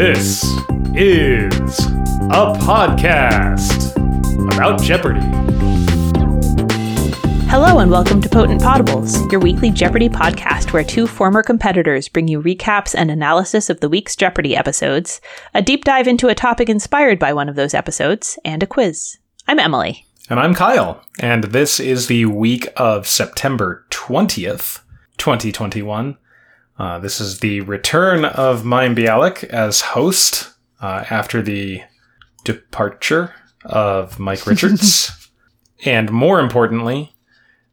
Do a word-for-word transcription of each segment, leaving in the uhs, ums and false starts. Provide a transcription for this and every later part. This is a podcast about Jeopardy! Hello and welcome to Potent Potables, your weekly Jeopardy! Podcast where two former competitors bring you recaps and analysis of the week's Jeopardy! Episodes, a deep dive into a topic inspired by one of those episodes, and a quiz. I'm Emily. And I'm Kyle. And this is the week of September twentieth, twenty twenty-one. Uh, this is the return of Mayim Bialik as host uh, after the departure of Mike Richards. And more importantly,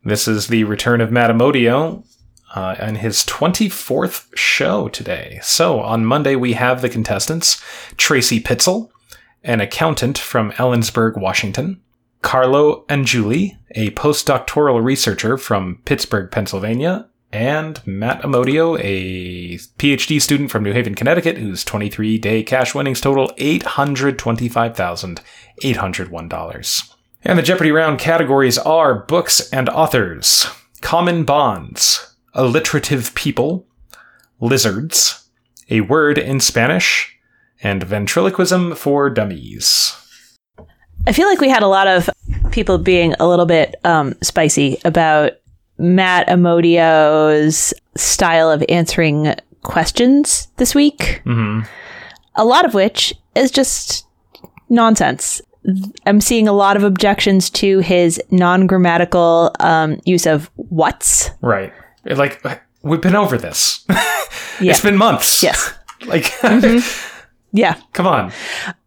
this is the return of Matt Amodio uh, and his twenty-fourth show today. So on Monday, we have the contestants, Tracy Pitzel, an accountant from Ellensburg, Washington, Carlo Anjuli, a postdoctoral researcher from Pittsburgh, Pennsylvania, and Matt Amodio, a PhD student from New Haven, Connecticut, whose twenty-three day cash winnings total eight hundred twenty-five thousand eight hundred one dollars. And the Jeopardy! Round categories are books and authors, common bonds, alliterative people, lizards, a word in Spanish, and ventriloquism for dummies. I feel like we had a lot of people being a little bit um, spicy about Matt Amodio's style of answering questions this week, mm-hmm. a lot of which is just nonsense. I'm seeing a lot of objections to his non-grammatical um, use of what's. Right. Like, we've been over this. Yeah. It's been months. Yes. Like, mm-hmm. yeah. Come on.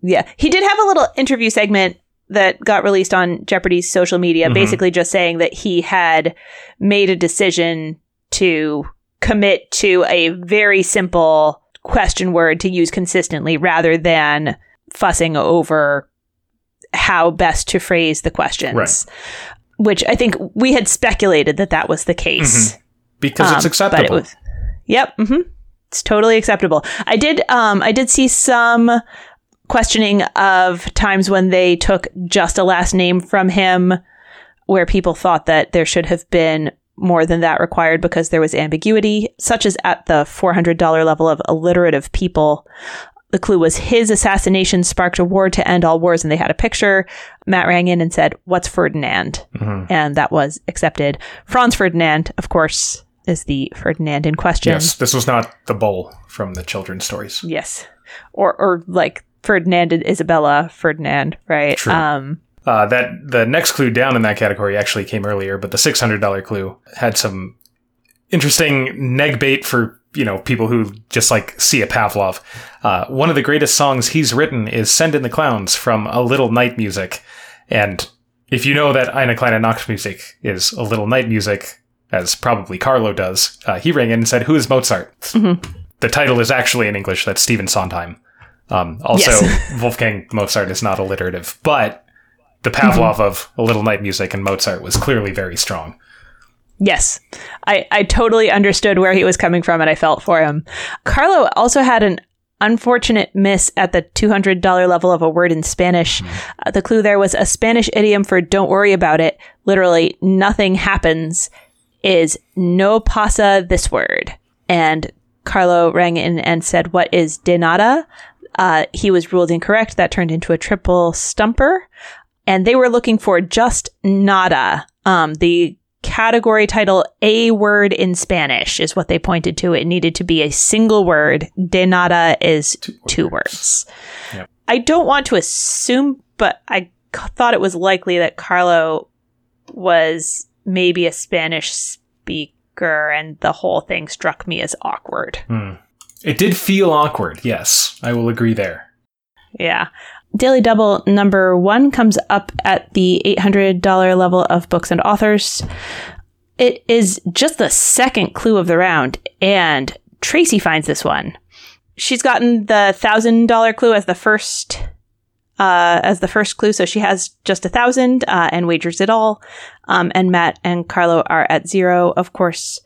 Yeah. He did have a little interview segment that got released on Jeopardy's social media, mm-hmm. basically just saying that he had made a decision to commit to a very simple question word to use consistently rather than fussing over how best to phrase the questions, right. Which I think we had speculated that that was the case. Mm-hmm. Because um, it's acceptable. But it was, yep. Mm-hmm. It's totally acceptable. I did, um, I did see some questioning of times when they took just a last name from him, where people thought that there should have been more than that required because there was ambiguity, such as at the four hundred dollars level of alliterative people. The clue was his assassination sparked a war to end all wars, and they had a picture. Matt rang in and said, "What's Ferdinand?" Mm-hmm. And that was accepted. Franz Ferdinand, of course, is the Ferdinand in question. Yes, this was not the bull from the children's stories. Yes. Or or like Ferdinand and Isabella, Ferdinand, right? True. Um, uh, that, the next clue down in that category actually came earlier, but the six hundred dollars clue had some interesting neg bait for, you know, people who just like see a Pavlov. Uh, one of the greatest songs he's written is Send in the Clowns from A Little Night Music. And if you know that Eine kleine Nachtmusik is A Little Night Music, as probably Carlo does, uh, he rang in and said, "Who is Mozart?" Mm-hmm. The title is actually in English. That's Stephen Sondheim. Um, also, yes. Wolfgang Mozart is not alliterative, but the Pavlov mm-hmm. of A Little Night Music and Mozart was clearly very strong. Yes, I, I totally understood where he was coming from, and I felt for him. Carlo also had an unfortunate miss at the two hundred dollars level of a word in Spanish. Mm-hmm. Uh, the clue there was a Spanish idiom for "don't worry about it." Literally, nothing happens is "no pasa this word." And Carlo rang in and said, "What is de nada?" Uh, he was ruled incorrect. That turned into a triple stumper. And they were looking for just nada. Um, the category title, a word in Spanish, is what they pointed to. It needed to be a single word. De nada is two, two words. words. Yep. I don't want to assume, but I c- thought it was likely that Carlo was maybe a Spanish speaker, and the whole thing struck me as awkward. Hmm. It did feel awkward, yes. I will agree there. Yeah. Daily Double number one comes up at the eight hundred dollars level of books and authors. It is just the second clue of the round, and Tracy finds this one. She's gotten the one thousand dollars clue as the first uh, as the first clue, so she has just one thousand dollars uh, and wagers it all. Um, and Matt and Carlo are at zero, of course.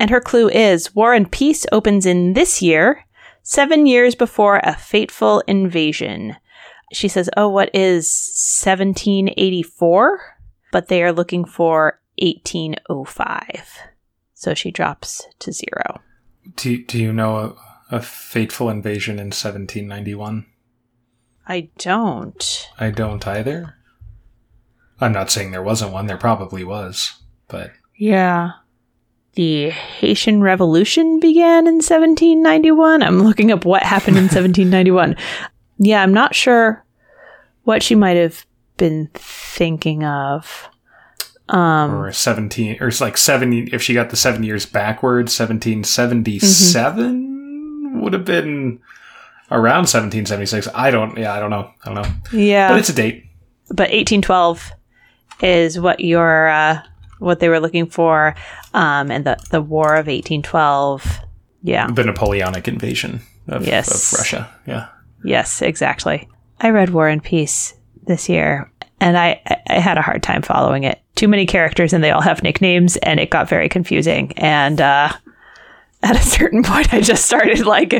And her clue is, War and Peace opens in this year, seven years before a fateful invasion. She says, oh, what is seventeen eighty-four? But they are looking for eighteen oh five. So she drops to zero. Do, do you know A Fateful Invasion in seventeen ninety-one? I don't. I don't either. I'm not saying there wasn't one. There probably was, but... Yeah. The Haitian Revolution began in seventeen ninety-one. I'm looking up what happened in seventeen ninety-one. Yeah, I'm not sure what she might have been thinking of. Um, or seventeen, or it's like seventy. If she got the seven years backwards, seventeen seventy-seven mm-hmm. would have been around seventeen seventy-six. I don't. Yeah, I don't know. I don't know. Yeah, but it's a date. But eighteen twelve is what your uh, what they were looking for, um, and the the War of eighteen twelve. Yeah, the Napoleonic invasion of, yes. of Russia. Yeah. Yes, exactly. I read War and Peace this year, and I, I had a hard time following it. Too many characters, and they all have nicknames, and it got very confusing. And uh, at a certain point, I just started like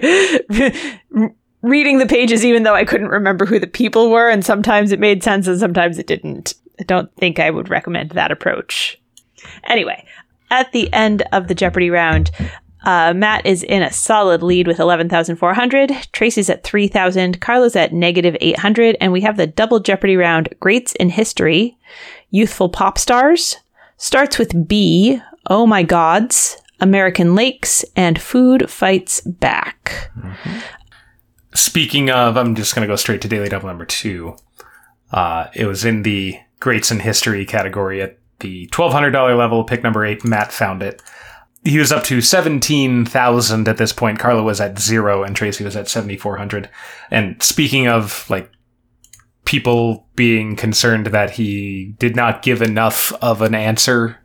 reading the pages, even though I couldn't remember who the people were. And sometimes it made sense, and sometimes it didn't. I don't think I would recommend that approach. Anyway, at the end of the Jeopardy round, Uh, Matt is in a solid lead with eleven thousand four hundred. Tracy's at three thousand. Carlo's at negative eight hundred. And we have the double Jeopardy round, Greats in History, Youthful Pop Stars, starts with B, Oh My Gods, American Lakes, and Food Fights Back. Mm-hmm. Speaking of, I'm just going to go straight to Daily Double number two. Uh, it was in the Greats in History category at the twelve hundred dollars level, pick number eight. Matt found it. He was up to seventeen thousand at this point. Carlo was at zero and Tracy was at seventy-four hundred. And speaking of like people being concerned that he did not give enough of an answer,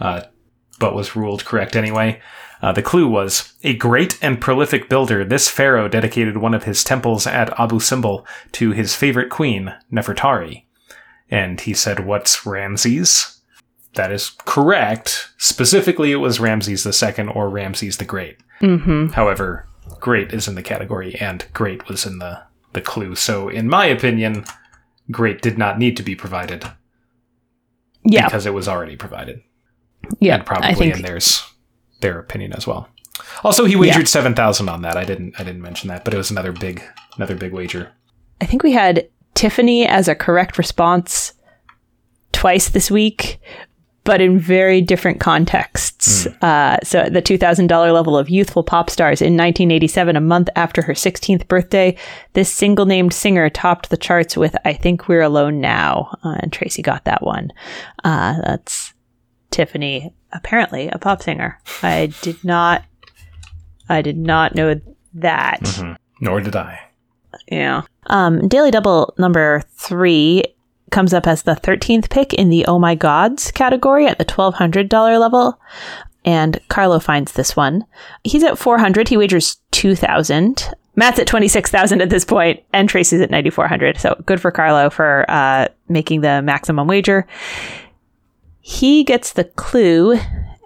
uh, but was ruled correct anyway. Uh, the clue was, a great and prolific builder, this pharaoh dedicated one of his temples at Abu Simbel to his favorite queen, Nefertari. And he said, what's Ramses? That is correct. Specifically, it was Ramses the Second or Ramses the Great. Mm-hmm. However, great is in the category and great was in the, the clue. So in my opinion, great did not need to be provided. Yeah. Because it was already provided. Yeah. And probably I think... in theirs, their opinion as well. Also, he wagered yeah. seven thousand on that. I didn't I didn't mention that, but it was another big another big wager. I think we had Tiffany as a correct response twice this week. But in very different contexts. Mm. Uh, so at the two thousand dollars level of Youthful Pop Stars in nineteen eighty-seven, a month after her sixteenth birthday, this single-named singer topped the charts with I Think We're Alone Now. Uh, and Tracy got that one. Uh, that's Tiffany, apparently a pop singer. I did not, I did not know that. Mm-hmm. Nor did I. Yeah. Um, Daily Double number three comes up as the thirteenth pick in the Oh My Gods category at the twelve hundred dollars level. And Carlo finds this one. He's at four hundred. He wagers two thousand. Matt's at twenty-six thousand at this point, and Tracy's at ninety-four hundred. So good for Carlo for uh, making the maximum wager. He gets the clue.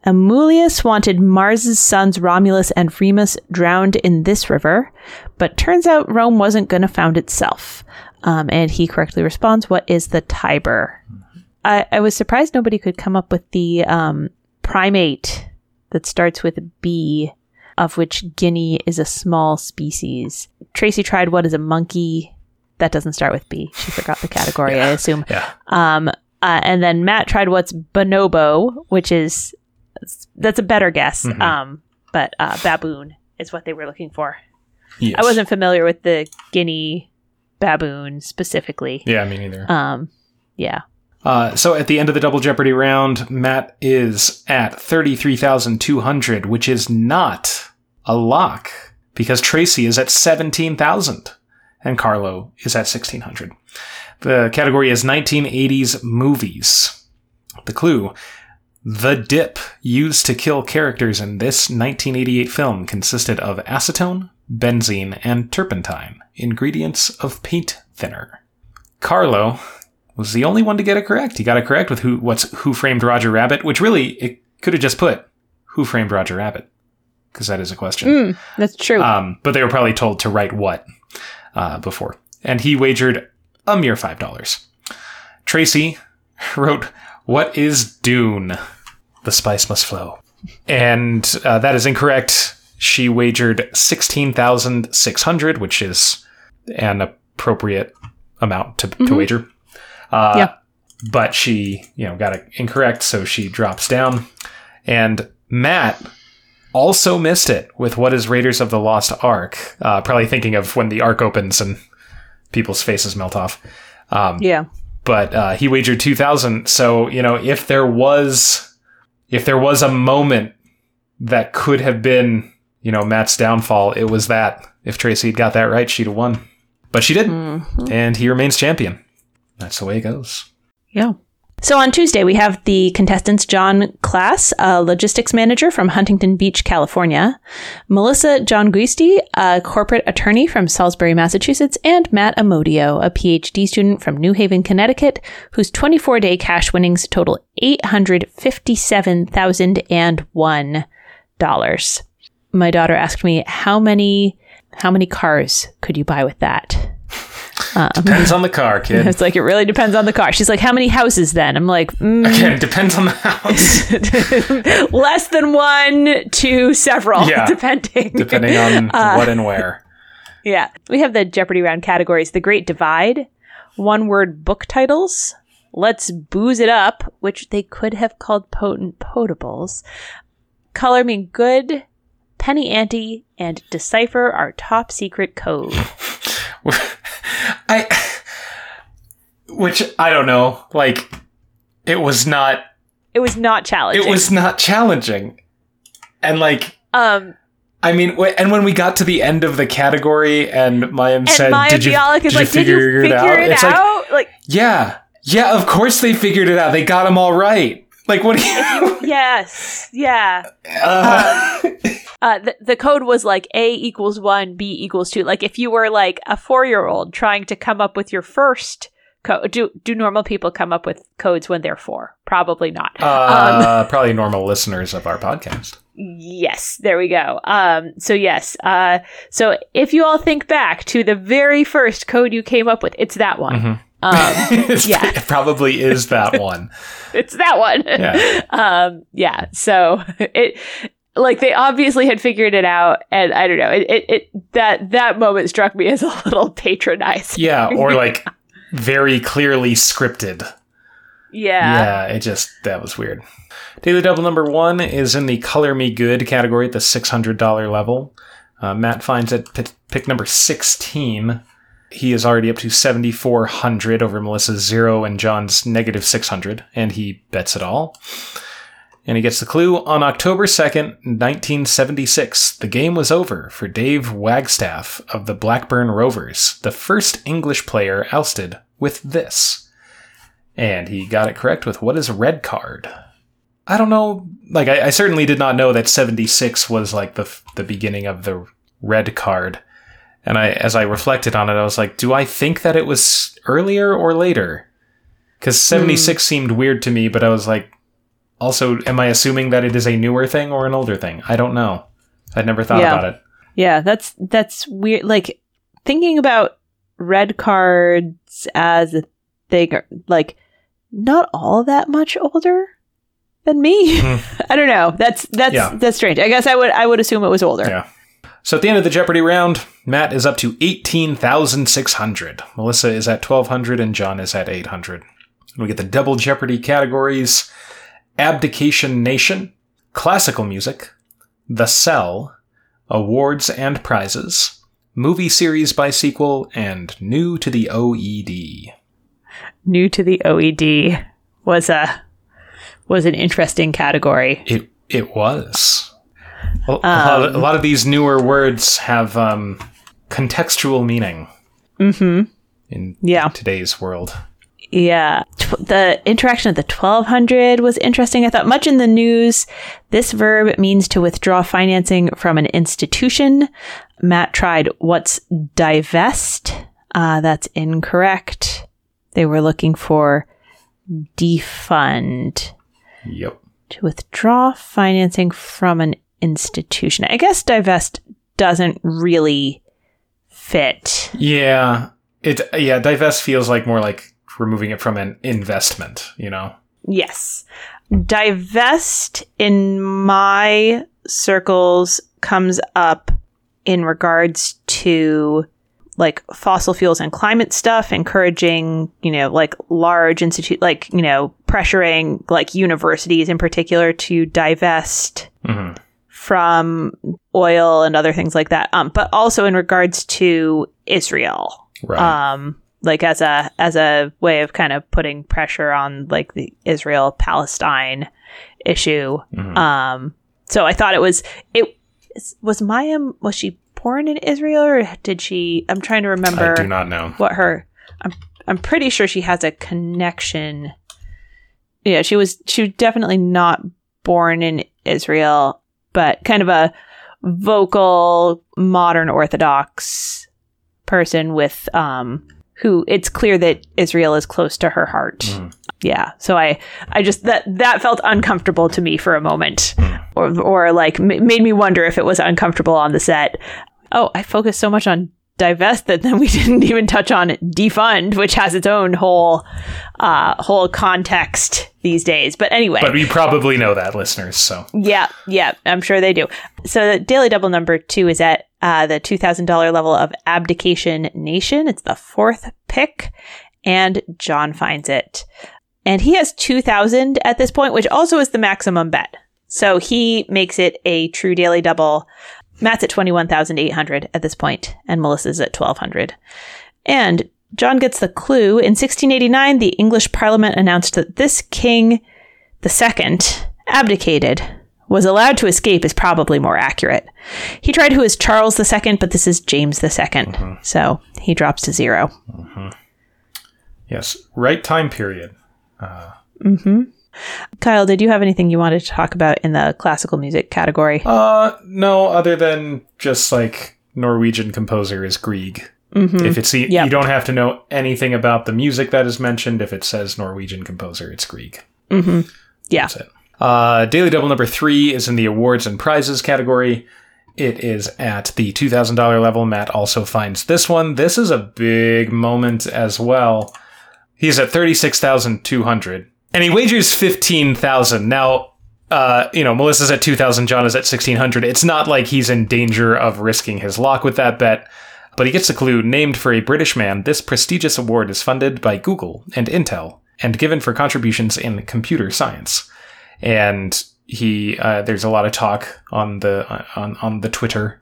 Amulius wanted Mars's sons Romulus and Remus drowned in this river, but turns out Rome wasn't going to found itself. Um, and he correctly responds, what is the Tiber? I, I was surprised nobody could come up with the um, primate that starts with B, of which Guinea is a small species. Tracy tried what is a monkey. That doesn't start with B. She forgot the category, yeah. I assume. Yeah. Um, uh, and then Matt tried what's bonobo, which is, that's a better guess, mm-hmm. um, but uh, baboon is what they were looking for. Yes. I wasn't familiar with the Guinea baboon specifically. Yeah, me neither. Um, yeah. Uh, so at the end of the Double Jeopardy round, Matt is at thirty-three thousand two hundred, which is not a lock because Tracy is at seventeen thousand and Carlo is at sixteen hundred. The category is nineteen eighties movies. The clue, the dip used to kill characters in this nineteen eighty-eight film consisted of acetone, benzene, and turpentine, ingredients of paint thinner. Carlo was the only one to get it correct. He got it correct with who, what's Who Framed Roger Rabbit, which really, it could have just put, Who Framed Roger Rabbit? Because that is a question. Mm, that's true. Um, but they were probably told to write what uh, before. And he wagered a mere five dollars. Tracy wrote, what is Dune? The spice must flow. And uh, that is incorrect. she wagered sixteen thousand six hundred, which is an appropriate amount to, mm-hmm. to wager. Uh, yeah. But she, you know, got it incorrect, so she drops down. And Matt also missed it with what is Raiders of the Lost Ark. Uh, probably thinking of when the Ark opens and people's faces melt off. Um, yeah. But uh, he wagered two thousand. So, you know, if there was, if there was a moment that could have been, you know, Matt's downfall, it was that. If Tracy had got that right, she'd have won. But she didn't. Mm-hmm. And he remains champion. That's the way it goes. Yeah. So on Tuesday, we have the contestants John Klass, a logistics manager from Huntington Beach, California, Melissa John Guisti, a corporate attorney from Salisbury, Massachusetts, and Matt Amodio, a P H D student from New Haven, Connecticut, whose twenty-four day cash winnings total eight hundred fifty-seven thousand one dollars. My daughter asked me, how many how many cars could you buy with that? Um, depends on the car, kid. It's like, it really depends on the car. She's like, how many houses then? I'm like, mm. Again, it depends on the house. Less than one to several, yeah, depending. Depending on uh, what and where. Yeah. We have the Jeopardy round categories: The Great Divide, One Word Book Titles, Let's Booze It Up, which they could have called Potent Potables, Color Me Good, Penny Ante, and Decipher Our Top Secret Code. I, which I don't know, like, it was not, it was not challenging. It was not challenging. And like, um, I mean, w- and when we got to the end of the category and Mayim said, Mayim did, you, Bialik did, is you like, did you figure it out? It it's out? Like, like, yeah, yeah, of course they figured it out. They got them all right. Like, what do you? Yes. Yeah. Uh, um, Uh, the, the code was like A equals one, B equals two. Like if you were like a four-year-old trying to come up with your first code, do do normal people come up with codes when they're four? Probably not. Uh, um, probably normal listeners of our podcast. Yes, there we go. Um, so yes, uh, so if you all think back to the very first code you came up with, it's that one. Mm-hmm. Um, yeah, it probably is that one. It's that one. Yeah. Um, yeah. So it. Like, they obviously had figured it out, and I don't know, it, it, it that that moment struck me as a little patronizing. Yeah, or like very clearly scripted. Yeah. Yeah, it just, that was weird. Daily Double number one is in the Color Me Good category at the six hundred dollars level. Uh, Matt finds at p- pick number sixteen. He is already up to seventy-four hundred over Melissa's zero and John's negative six hundred, and he bets it all. And he gets the clue. On October second, nineteen seventy-six, the game was over for Dave Wagstaff of the Blackburn Rovers, the first English player ousted with this. And he got it correct with what is a red card? I don't know. Like, I, I certainly did not know that seventy-six was like the the beginning of the red card. And I, as I reflected on it, I was like, do I think that it was earlier or later? Because seventy-six mm. seemed weird to me, but I was like, also, am I assuming that it is a newer thing or an older thing? I don't know. I'd never thought yeah. about it. Yeah, that's that's weird. Like, thinking about red cards as a thing, like, not all that much older than me. Mm. I don't know. That's that's yeah. that's strange. I guess I would I would assume it was older. Yeah. So at the end of the Jeopardy round, Matt is up to eighteen thousand six hundred. Melissa is at twelve hundred, and John is at eight hundred. We get the double Jeopardy categories. Abdication Nation, Classical Music, The Cell, Awards and Prizes, Movie Series by Sequel, and New to the O E D. New to the O E D was a was an interesting category. It it was. Well, um, a, lot of, a lot of these newer words have um, contextual meaning. Mm-hmm. In yeah. today's world. Yeah. The interaction of the twelve hundred was interesting. I thought much in the news. This verb means to withdraw financing from an institution. Matt tried what's divest. Uh, that's incorrect. They were looking for defund. Yep. To withdraw financing from an institution. I guess divest doesn't really fit. Yeah. It, yeah. Divest feels like more like removing it from an investment, you know? Yes. Divest, in my circles comes up in regards to like fossil fuels and climate stuff, encouraging, you know, like large institute, like, you know, pressuring like universities in particular to divest mm-hmm. from oil and other things like that. Um, but also in regards to Israel, right. um, like as a, as a way of kind of putting pressure on like the Israel Palestine issue. Mm-hmm. Um, so I thought it was, it was Mayim, was she born in Israel or did she, I'm trying to remember. I do not know what her, I'm, I'm pretty sure she has a connection. Yeah, she was, she was definitely not born in Israel, but kind of a vocal modern Orthodox person with, um, who it's clear that Israel is close to her heart. Mm. Yeah. So I, I just, that, that felt uncomfortable to me for a moment mm. or, or like m- made me wonder if it was uncomfortable on the set. Oh, I focused so much on divest that then we didn't even touch on defund, which has its own whole, uh, whole context these days. But anyway. But you probably know that, listeners. So yeah. Yeah. I'm sure they do. So the Daily Double number two is at uh, the two thousand dollars level of Abdication Nation. It's the fourth pick and John finds it. And he has two thousand at this point, which also is the maximum bet. So he makes it a true daily double. Matt's at twenty-one thousand eight hundred at this point, and Melissa's at twelve hundred. And John gets the clue. In sixteen eighty-nine, the English Parliament announced that this King the Second abdicated, was allowed to escape is probably more accurate. He tried who is Charles the Second, but this is James the Second. Mm-hmm. So he drops to zero. Mm-hmm. Yes. Right time period. Uh, mm-hmm. Kyle, did you have anything you wanted to talk about in the classical music category? Uh, no, other than just like Norwegian composer is Grieg. Mm-hmm. If it's e- yep. You don't have to know anything about the music that is mentioned. If it says Norwegian composer, it's Grieg. Mm-hmm. Yeah. That's it. Uh, Daily Double number three is in the awards and prizes category. It is at the two thousand dollars level. Matt also finds this one. This is a big moment as well. He's at thirty-six thousand two hundred. And he wagers fifteen thousand. Now, uh, you know, Melissa's at two thousand. John is at sixteen hundred. It's not like he's in danger of risking his luck with that bet. But he gets a clue. Named for a British man, this prestigious award is funded by Google and Intel and given for contributions in computer science. And he uh, there's a lot of talk on the on, on the Twitter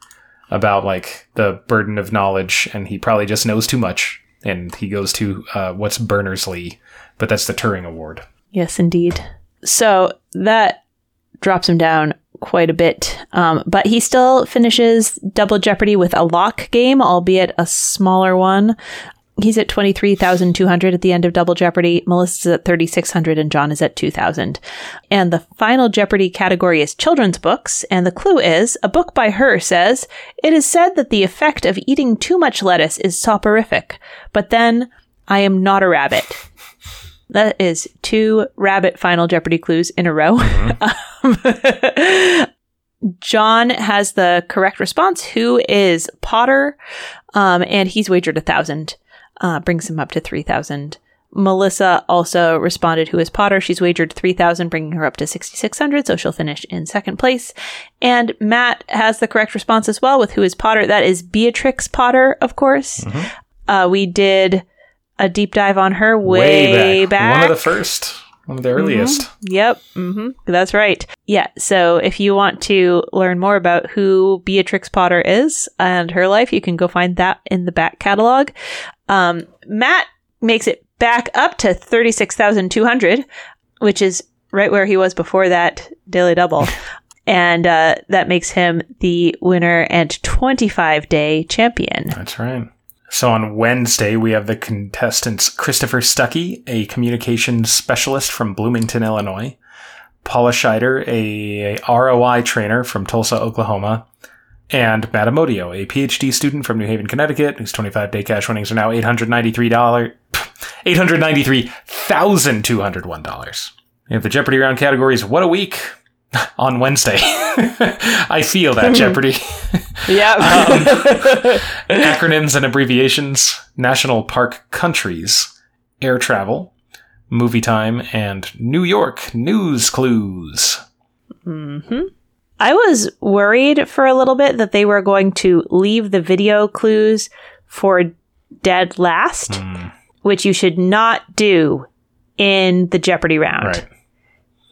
about, like, the burden of knowledge. And he probably just knows too much. And he goes to uh, what's Berners-Lee, but that's the Turing Award. Yes, indeed. So that drops him down quite a bit, um, but he still finishes Double Jeopardy with a lock game, albeit a smaller one. He's at twenty-three thousand two hundred at the end of Double Jeopardy. Melissa's at thirty-six hundred and John is at two thousand. And the final Jeopardy category is children's books. And the clue is, a book by her says, it is said that the effect of eating too much lettuce is soporific. But then, I am not a rabbit. That is two rabbit final Jeopardy clues in a row. Mm-hmm. um, John has the correct response, who is Potter. Um, and he's wagered a thousand. Uh, brings him up to three thousand. Melissa also responded, who is Potter? She's wagered three thousand, bringing her up to sixty-six hundred, so she'll finish in second place. And Matt has the correct response as well with who is Potter. That is Beatrix Potter, of course. Mm-hmm. Uh, we did a deep dive on her way, way back. back. One of the first. One of the earliest. Mm-hmm. Yep. Mm-hmm. That's right. Yeah. So if you want to learn more about who Beatrix Potter is and her life, you can go find that in the back catalog. Um, Matt makes it back up to thirty-six thousand two hundred, which is right where he was before that Daily Double. And uh, that makes him the winner and twenty-five day champion. That's right. So on Wednesday, we have the contestants Christopher Stuckey, a communications specialist from Bloomington, Illinois, Paula Scheider, a R O I trainer from Tulsa, Oklahoma, and Matt Amodio, a P H D student from New Haven, Connecticut, whose twenty-five day cash winnings are now eight hundred ninety-three thousand two hundred one dollars. We have the Jeopardy round categories. What a week on Wednesday. I feel that, Jeopardy. Yeah. um, acronyms and abbreviations, national park countries, air travel, movie time, and New York news clues. Mm-hmm. I was worried for a little bit that they were going to leave the video clues for dead last, mm. which you should not do in the Jeopardy round. Right.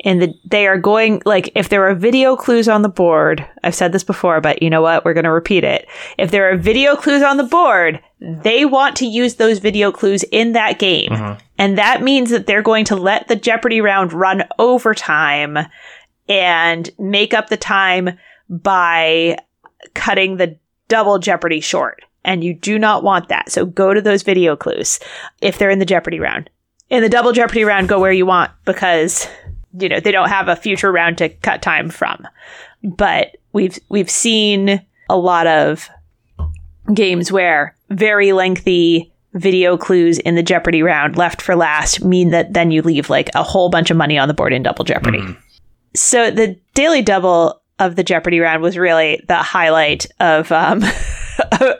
And the, they are going, like, if there are video clues on the board, I've said this before, but you know what? We're going to repeat it. If there are video clues on the board, they want to use those video clues in that game. Mm-hmm. And that means that they're going to let the Jeopardy round run overtime and make up the time by cutting the double Jeopardy short. And you do not want that. So go to those video clues if they're in the Jeopardy round. In the double Jeopardy round, go where you want, because... you know, they don't have a future round to cut time from. But we've we've seen a lot of games where very lengthy video clues in the Jeopardy round left for last mean that then you leave like a whole bunch of money on the board in double Jeopardy. Mm-hmm. So the daily double of the Jeopardy round was really the highlight of um,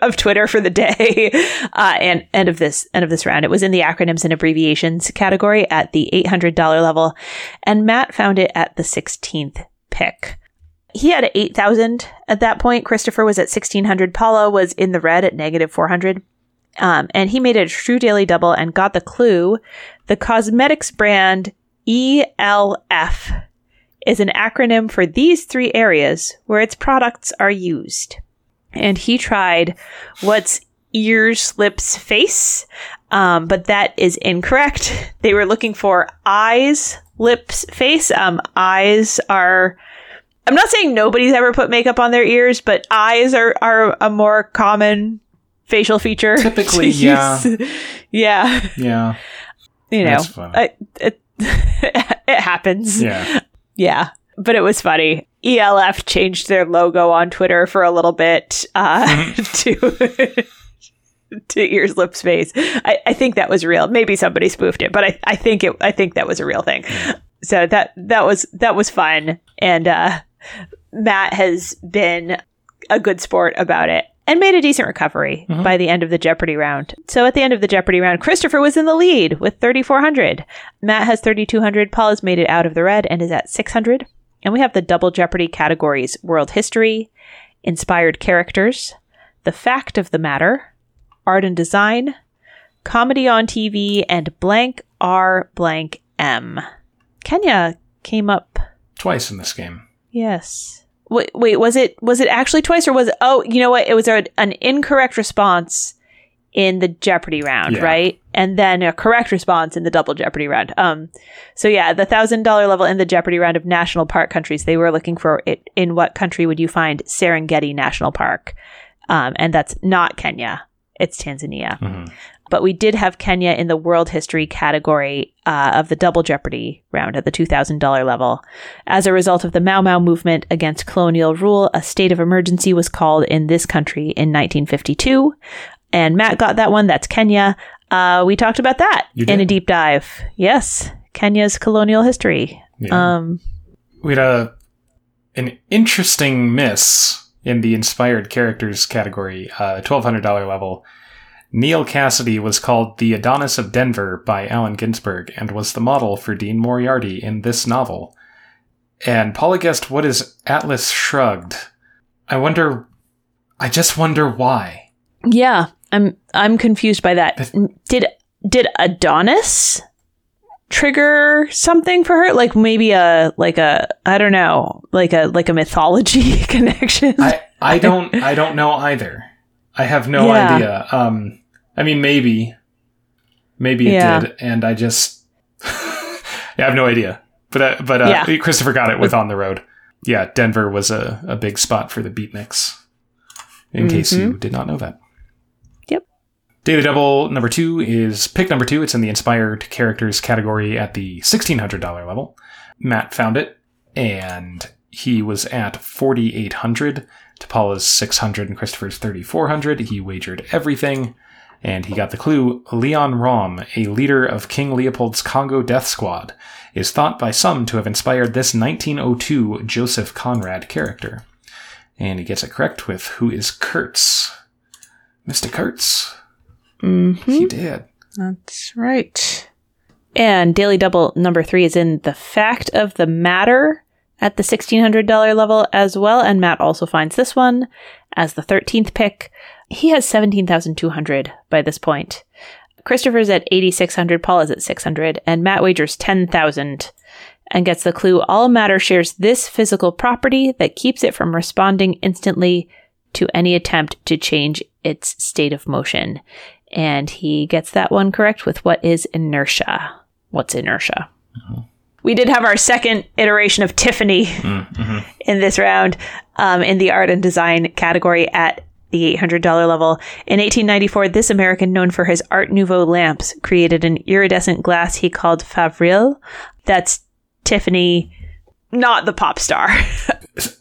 of Twitter for the day uh, and end of this end of this round. It was in the acronyms and abbreviations category at the eight hundred dollars level, and Matt found it at the sixteenth pick. He had eight thousand at that point. Christopher was at sixteen hundred. Paula was in the red at negative four hundred. Um, and he made it a true daily double and got the clue. The cosmetics brand E L F is an acronym for these three areas where its products are used. And he tried what's ears, lips, face, um, but that is incorrect. They were looking for eyes, lips, face. Um, eyes are, I'm not saying nobody's ever put makeup on their ears, but eyes are, are a more common facial feature. Typically, yeah. yeah. Yeah. You know, I, it, it happens. Yeah. Yeah. But it was funny. E L F changed their logo on Twitter for a little bit uh, to to ears, lips, face. I, I think that was real. Maybe somebody spoofed it, but I, I think it. I think that was a real thing. So that that was that was fun. And uh, Matt has been a good sport about it and made a decent recovery mm-hmm. by the end of the Jeopardy round. So at the end of the Jeopardy round, Christopher was in the lead with thirty-four hundred. Matt has thirty-two hundred. Paula's made it out of the red and is at six hundred. And we have the double Jeopardy categories: world history, inspired characters, the fact of the matter, art and design, comedy on T V, and blank R blank M. Kenya came up twice in this game. Yes. Wait, wait, was it was it actually twice, or was it, oh, you know what? It was a, an incorrect response in the Jeopardy round, yeah. right? And then a correct response in the double Jeopardy round. Um, so yeah, the one thousand dollars level in the Jeopardy round of national park countries, they were looking for it. In what country would you find Serengeti National Park? Um, and that's not Kenya. It's Tanzania. Mm-hmm. But we did have Kenya in the world history category uh, of the double Jeopardy round at the two thousand dollars level. As a result of the Mau Mau movement against colonial rule, a state of emergency was called in this country in nineteen fifty-two. And Matt got that one. That's Kenya. Uh, we talked about that in a deep dive. Yes. Kenya's colonial history. Yeah. Um, we had a, an interesting miss in the inspired characters category, uh, twelve hundred dollars level. Neil Cassidy was called the Adonis of Denver by Allen Ginsberg and was the model for Dean Moriarty in this novel. And Paula guessed, what is Atlas Shrugged? I wonder, I just wonder why. Yeah. I'm I'm confused by that. Did did Adonis trigger something for her? Like maybe a like a I don't know, like a like a mythology connection. I, I don't I don't know either. I have no yeah. idea. Um, I mean maybe maybe it yeah. did, and I just yeah, I have no idea. But uh, but uh, yeah. Christopher got it with On the Road. Yeah, Denver was a, a big spot for the Beatniks. In mm-hmm. case you did not know that. Daily Double number two is pick number two. It's in the inspired characters category at the sixteen hundred dollars level. Matt found it, and he was at forty-eight hundred. To Paula's six hundred and Christopher's thirty-four hundred. He wagered everything, and he got the clue. Leon Rom, a leader of King Leopold's Congo death squad, is thought by some to have inspired this nineteen oh two Joseph Conrad character. And he gets it correct with who is Kurtz? Mister Kurtz. Mm-hmm. He did. That's right. And Daily Double number three is in the fact of the matter at the sixteen hundred dollars level as well, and Matt also finds this one as the thirteenth pick. He has seventeen thousand two hundred by this point. Christopher's at eighty-six hundred, Paul is at six hundred, and Matt wagers ten thousand and gets the clue. All matter shares this physical property that keeps it from responding instantly to any attempt to change its state of motion. And he gets that one correct with what is inertia. What's inertia? Mm-hmm. We did have our second iteration of Tiffany mm-hmm. in this round um, in the art and design category at the eight hundred dollars level. In eighteen ninety-four, this American known for his Art Nouveau lamps created an iridescent glass he called Favril. That's Tiffany, not the pop star.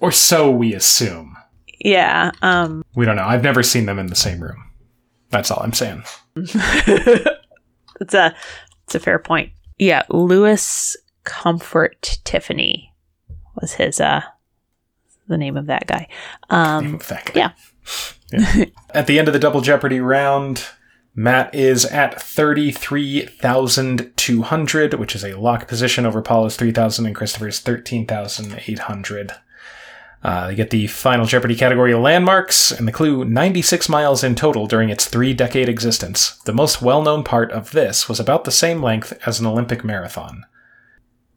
Or so we assume. Yeah. Um, we don't know. I've never seen them in the same room. That's all I'm saying. That's a, that's a fair point. Yeah. Louis Comfort Tiffany was his, uh, the name of that guy. Um, name of that guy. Yeah. Yeah. At the end of the Double Jeopardy round, Matt is at thirty-three thousand two hundred, which is a lock position over Paula's three thousand and Christopher's thirteen thousand eight hundred. Uh, they get the final Jeopardy category, landmarks, and the clue, ninety-six miles in total during its three-decade existence. The most well-known part of this was about the same length as an Olympic marathon.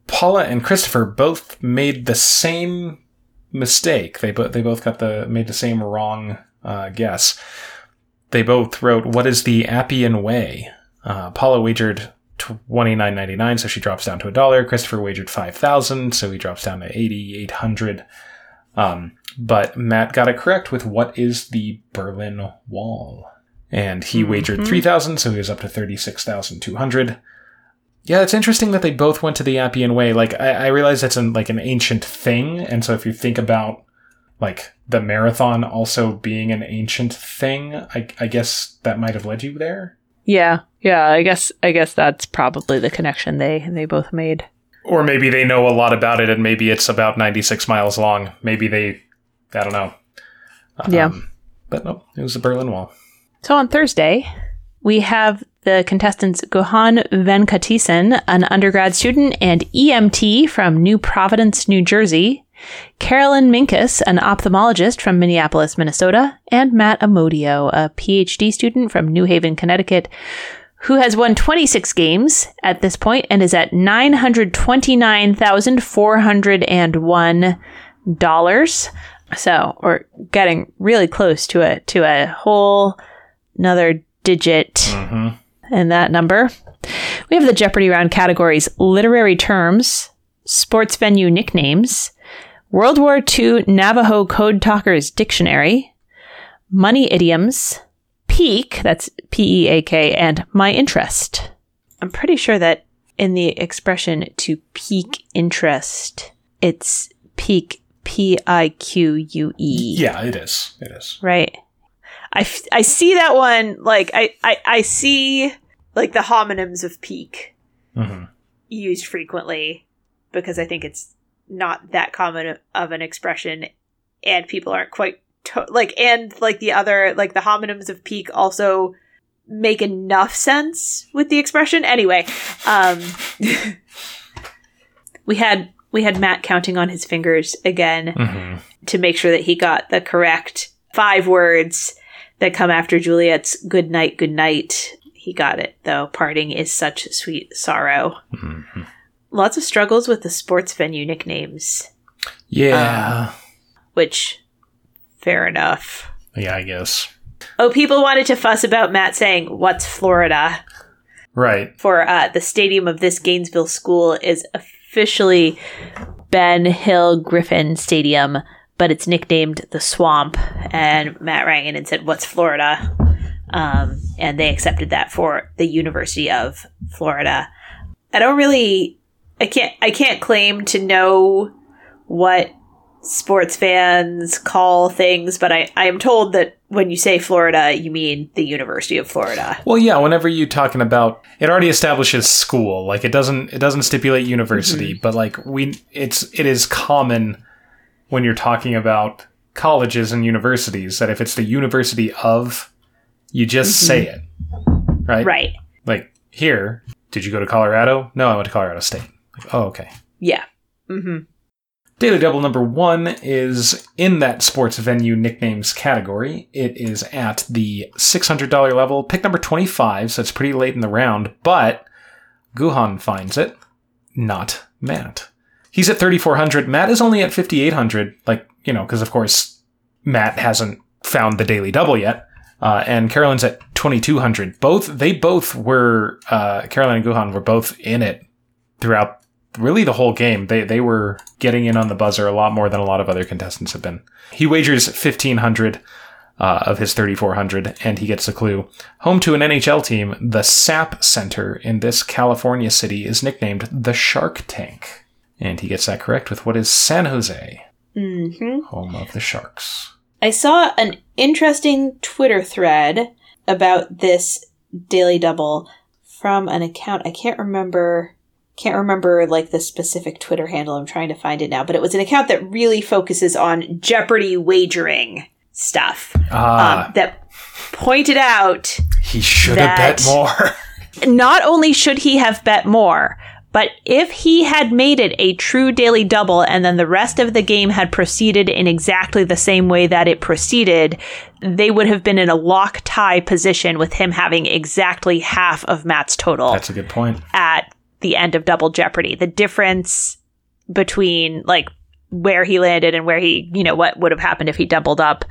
Paula and Christopher both made the same mistake. They bo- they both got the made the same wrong uh, guess. They both wrote, "What is the Appian Way?" Uh, Paula wagered twenty-nine ninety-nine, so she drops down to a dollar. Christopher wagered five thousand, so he drops down to eighty-eight hundred. Um, but Matt got it correct with "What is the Berlin Wall?" and he mm-hmm. wagered three thousand, so he was up to thirty-six thousand two hundred. Yeah, it's interesting that they both went to the Appian Way. Like, I, I realize that's an, like an ancient thing, and so if you think about like the marathon also being an ancient thing, I, I guess that might have led you there. Yeah, yeah, I guess I guess that's probably the connection they they both made. Or maybe they know a lot about it, and maybe it's about ninety-six miles long. Maybe they, I don't know. Um, yeah, but no, it was the Berlin Wall. So on Thursday, we have the contestants Guhan Venkatesan, an undergrad student and E M T from New Providence, New Jersey, Carolyn Minkus, an ophthalmologist from Minneapolis, Minnesota, and Matt Amodio, a P H D student from New Haven, Connecticut, who has won twenty-six games at this point and is at nine hundred twenty-nine thousand four hundred one dollars. So we're getting really close to a, to a whole another digit. Mm-hmm. And that number. We have the Jeopardy round categories, literary terms, sports venue nicknames, World War Two Navajo Code Talkers Dictionary, money idioms, peak, that's P E A K, and my interest. I'm pretty sure that in the expression to peak interest, it's peak, P I Q U E. Yeah, it is. It is. Right. I, f- I see that one, like, I, I, I see, like, the homonyms of peak mm-hmm. used frequently because I think it's not that common of an expression and people aren't quite, to- like, and, like, the other, like, the homonyms of peak also make enough sense with the expression. Anyway, um, we had, we had Matt counting on his fingers again mm-hmm. to make sure that he got the correct five words that come after Juliet's good night, good night. He got it, though. Parting is such sweet sorrow. Mm-hmm. Lots of struggles with the sports venue nicknames. Yeah. Um, which, fair enough. Yeah, I guess. Oh, people wanted to fuss about Matt saying, "What's Florida?" Right. For uh, the stadium of this Gainesville school is officially Ben Hill Griffin Stadium, but it's nicknamed the Swamp. And Matt rang in and said, "What's Florida?" Um, and they accepted that for the University of Florida. I don't really, I can't, I can't claim to know what sports fans call things, but I, I am told that when you say Florida, you mean the University of Florida. Well, yeah, whenever you're talking about, it already establishes school. Like it doesn't, it doesn't stipulate university, mm-hmm. but like we, it's, it is common when you're talking about colleges and universities that if it's the university of, you just mm-hmm. say it, right? Right. Like here, did you go to Colorado? No, I went to Colorado State. Like, oh, okay. Yeah. Mm-hmm. Daily Double number one is in that sports venue nicknames category. It is at the six hundred dollars level, pick number twenty-five, so it's pretty late in the round, but Guhan finds it, not Matt. He's at thirty-four hundred. Matt is only at fifty-eight hundred, like, you know, because of course Matt hasn't found the Daily Double yet. Uh, and Carolyn's at twenty-two hundred. Both, they both were, uh, Carolyn and Guhan were both in it throughout really the whole game. They they were getting in on the buzzer a lot more than a lot of other contestants have been. He wagers fifteen hundred uh, of his thirty-four hundred, and he gets the clue. Home to an N H L team, the S A P Center in this California city is nicknamed the Shark Tank. And he gets that correct with what is San Jose, mm-hmm. home of the Sharks. I saw an interesting Twitter thread about this Daily Double from an account. I can't remember, can't remember like the specific Twitter handle. I'm trying to find it now, but it was an account that really focuses on Jeopardy wagering stuff ah. um, that pointed out he should have bet more. Not only should he have bet more, but if he had made it a true Daily Double and then the rest of the game had proceeded in exactly the same way that it proceeded, they would have been in a lock tie position with him having exactly half of Matt's total. That's a good point. At the end of Double Jeopardy. The difference between like where he landed and where he, you know, what would have happened if he doubled up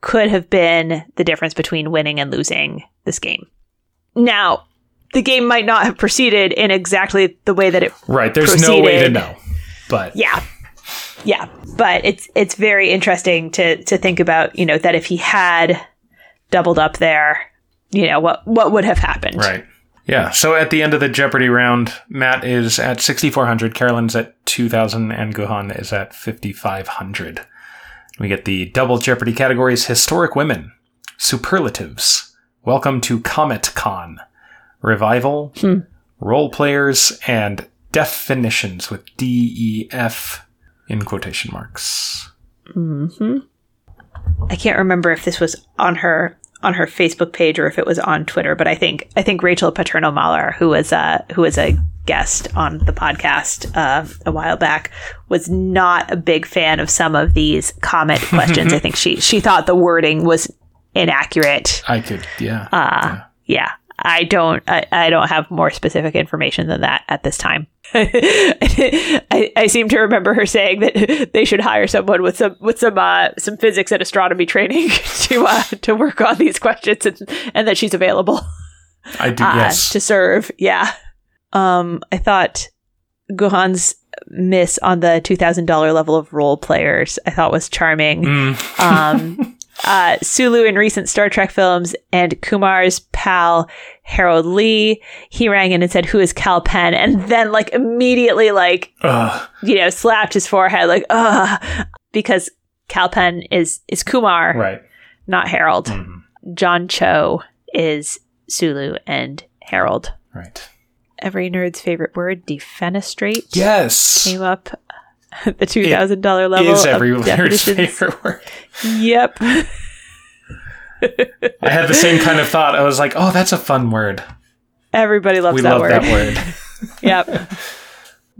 could have been the difference between winning and losing this game. Now, the game might not have proceeded in exactly the way that it right. There's proceeded. No way to know, but yeah, yeah. But it's it's very interesting to to think about. You know that if he had doubled up there, you know what what would have happened. Right. Yeah. So at the end of the Jeopardy round, Matt is at sixty-four hundred, Carolyn's at two thousand, and Guhan is at fifty-five hundred. We get the Double Jeopardy categories: historic women, superlatives, welcome to Comic Con, revival, hmm. role players, and definitions with D E F in quotation marks. Mm-hmm. I can't remember if this was on her on her Facebook page or if it was on Twitter, but I think I think Rachel Paterno-Mahler, who was uh, who was a guest on the podcast uh, a while back, was not a big fan of some of these comment questions. I think she she thought the wording was inaccurate. I could, yeah, uh, yeah. yeah. I don't I, I don't have more specific information than that at this time. I, I seem to remember her saying that they should hire someone with some with some uh, some physics and astronomy training to uh, to work on these questions, and, and that she's available. I do, uh, yes. To serve, yeah. Um, I thought Guhan's miss on the two thousand dollars level of role players I thought was charming. Mm. Um Uh, Sulu in recent Star Trek films, and Kumar's pal Harold Lee, he rang in and said, "Who is Cal Penn?" And then, like, immediately, like, ugh. You know, slapped his forehead, like, ugh, because Cal Penn is is Kumar, right? Not Harold. Mm-hmm. John Cho is Sulu and Harold, right? Every nerd's favorite word, defenestrate. Yes, came up. The two thousand dollars level is every nerd's favorite word. Yep. I had the same kind of thought. I was like, "Oh, that's a fun word. Everybody loves we that love word." We love that word. Yep.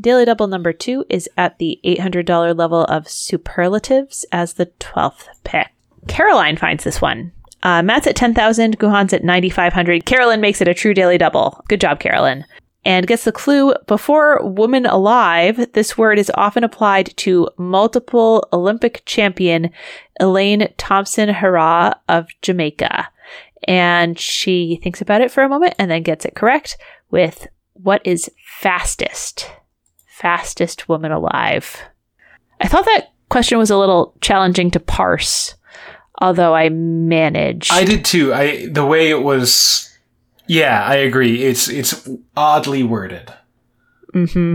Daily Double number two is at the eight hundred dollars level of superlatives as the twelfth pick. Caroline finds this one. Uh, Matt's at ten thousand, Guhan's at ninety-five hundred. Carolyn makes it a true Daily Double. Good job, Carolyn. And gets the clue, before woman alive, this word is often applied to multiple Olympic champion Elaine Thompson-Herah of Jamaica. And she thinks about it for a moment and then gets it correct with what is fastest? Fastest woman alive. I thought that question was a little challenging to parse, although I managed. I did too. I the way it was... Yeah, I agree. It's it's oddly worded. Mm-hmm.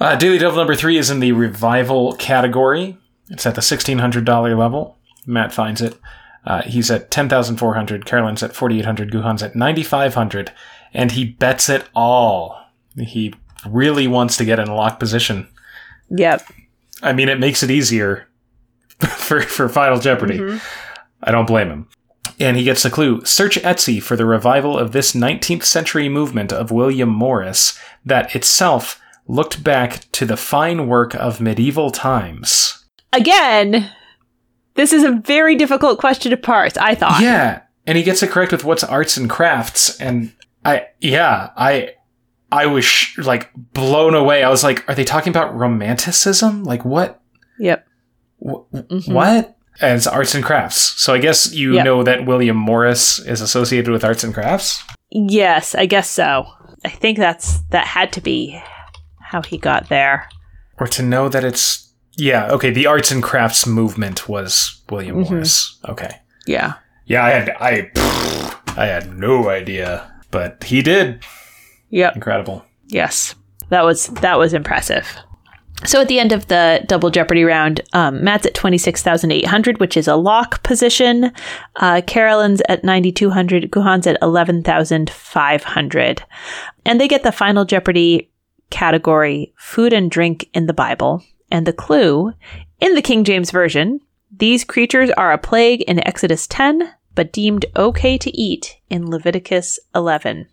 Uh, Daily Double number three is in the revival category. It's at the sixteen hundred dollars level. Matt finds it. Uh, he's at ten thousand four hundred. Carolyn's at forty-eight hundred. Guhan's at ninety-five hundred. And he bets it all. He really wants to get in a lock position. Yep. I mean, it makes it easier for, for Final Jeopardy. Mm-hmm. I don't blame him. And he gets the clue. Search Etsy for the revival of this nineteenth century movement of William Morris that itself looked back to the fine work of medieval times. Again, this is a very difficult question to parse, I thought. Yeah, and he gets it correct with what's arts and crafts, and I, yeah, I... I was, sh- like, blown away. I was like, are they talking about romanticism? Like, what? Yep. W- mm-hmm. What? And it's arts and crafts. So I guess you yep. know that William Morris is associated with arts and crafts? Yes, I guess so. I think that's that had to be how he got there. Or to know that it's... Yeah, okay, the arts and crafts movement was William mm-hmm. Morris. Okay. Yeah. Yeah, I had, I, pff, I had no idea, but he did. Yep. Incredible. Yes. That was that was impressive. So at the end of the Double Jeopardy round, um, Matt's at twenty-six thousand eight hundred, which is a lock position. Uh, Carolyn's at nine thousand two hundred. Guhan's at eleven thousand five hundred. And they get the final Jeopardy category, food and drink in the Bible. And the clue, in the King James Version, these creatures are a plague in Exodus ten, but deemed okay to eat in Leviticus eleven.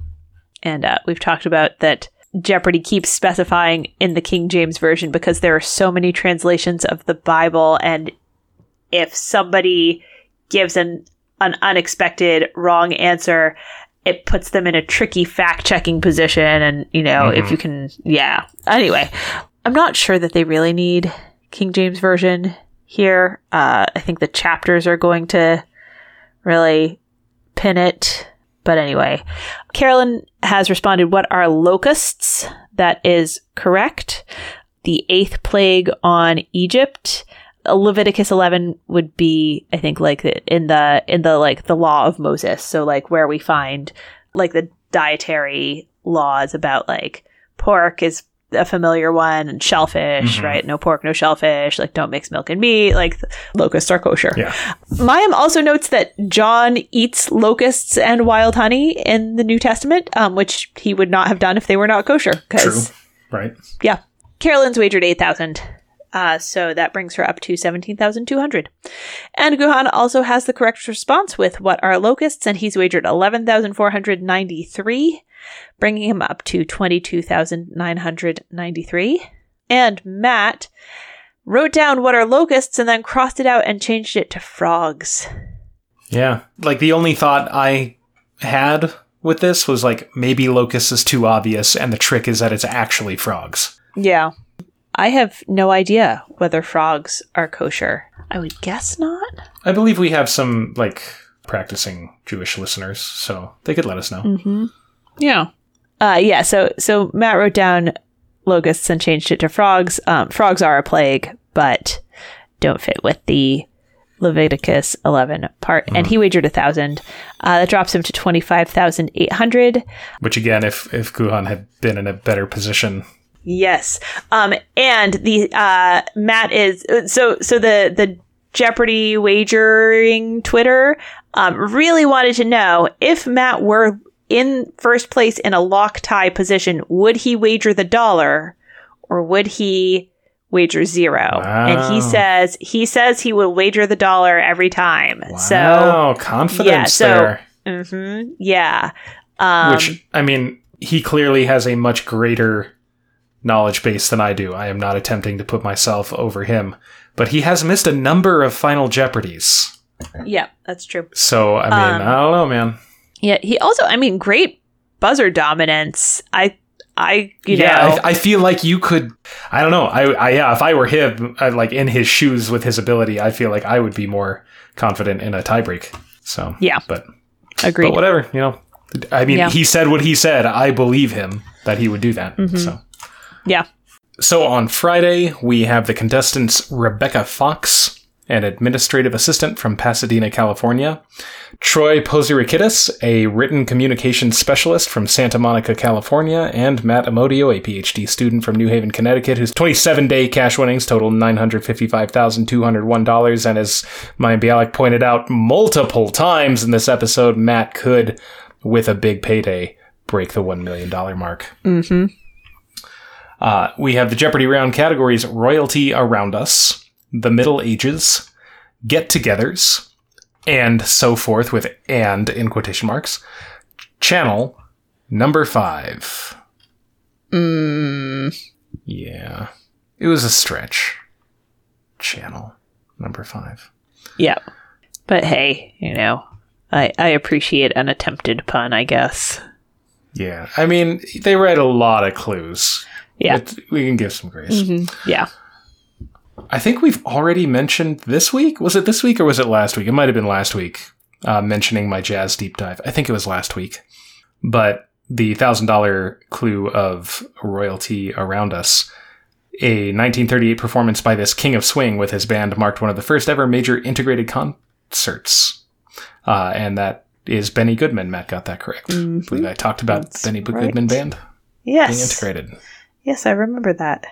And uh, we've talked about that Jeopardy keeps specifying in the King James Version because there are so many translations of the Bible. And if somebody gives an, an unexpected wrong answer, it puts them in a tricky fact-checking position. And, you know, mm-hmm. if you can... Yeah. Anyway, I'm not sure that they really need King James Version here. Uh, I think the chapters are going to really pin it. But anyway, Carolyn has responded, what are locusts? That is correct. The eighth plague on Egypt. Leviticus eleven would be, I think, like in the, in the, like the law of Moses. So like where we find like the dietary laws about like pork is a familiar one and shellfish, mm-hmm. right? No pork, no shellfish, like don't mix milk and meat, like locusts are kosher. Yeah. Mayim also notes that John eats locusts and wild honey in the New Testament, um, which he would not have done if they were not kosher. True, right. Yeah. Carolyn's wagered eight thousand. Uh, so that brings her up to seventeen thousand two hundred. And Guhan also has the correct response with what are locusts, and he's wagered eleven thousand four hundred ninety-three. Bringing him up to twenty-two thousand nine hundred ninety-three. And Matt wrote down what are locusts and then crossed it out and changed it to frogs. Yeah. Like, the only thought I had with this was, like, maybe locusts is too obvious, and the trick is that it's actually frogs. Yeah. I have no idea whether frogs are kosher. I would guess not. I believe we have some, like, practicing Jewish listeners, so they could let us know. Mm-hmm. Yeah. Uh, yeah. So so Matt wrote down locusts and changed it to frogs. Um, frogs are a plague, but don't fit with the Leviticus eleven part. Mm. And he wagered one thousand. Uh, that drops him to twenty-five thousand eight hundred. Which, again, if, if Guhan had been in a better position. Yes. Um, and the uh, Matt is... So so the, the Jeopardy wagering Twitter um, really wanted to know if Matt were... in first place in a lock tie position, would he wager the dollar or would he wager zero? Wow. And he says he says he will wager the dollar every time. Wow, so, confidence yeah, so, there. Mm-hmm, yeah. Um, Which, I mean, he clearly has a much greater knowledge base than I do. I am not attempting to put myself over him. But he has missed a number of Final Jeopardies. Yeah, that's true. So, I mean, um, I don't know, man. Yeah, he also, I mean, great buzzer dominance. I, I, you know. Yeah, I, I feel like you could, I don't know. I, I yeah, if I were him, I, like in his shoes with his ability, I feel like I would be more confident in a tiebreak. So, yeah, but, agreed. But whatever, you know, I mean, yeah. He said what he said. I believe him that he would do that. Mm-hmm. So, yeah. So on Friday, we have the contestants, Rebecca Fox, an administrative assistant from Pasadena, California, Troy Posirikidis, a written communications specialist from Santa Monica, California, and Matt Amodio, a P H D student from New Haven, Connecticut, whose twenty-seven day cash winnings total nine hundred fifty-five thousand two hundred one dollars. And as Mayim Bialik pointed out multiple times in this episode, Matt could, with a big payday, break the one million dollars mark. Mm-hmm. Uh, we have the Jeopardy round categories, Royalty Around Us, The Middle Ages, Get-Togethers, and so forth with and in quotation marks. Channel number five. Mm, Yeah. It was a stretch. Channel number five. Yeah. But hey, you know, I, I appreciate an attempted pun, I guess. Yeah. I mean, they read a lot of clues. Yeah. But we can give some grace. Mm-hmm. Yeah. I think we've already mentioned this week. Was it this week or was it last week? It might have been last week, uh, mentioning my jazz deep dive. I think it was last week. But the one thousand dollars clue of royalty around us. A nineteen thirty-eight performance by this King of Swing with his band marked one of the first ever major integrated concerts. Uh, and that is Benny Goodman. Matt got that correct. Mm-hmm. I believe I talked about That's Benny right. Goodman Band. Yes. Being integrated. Yes, I remember that.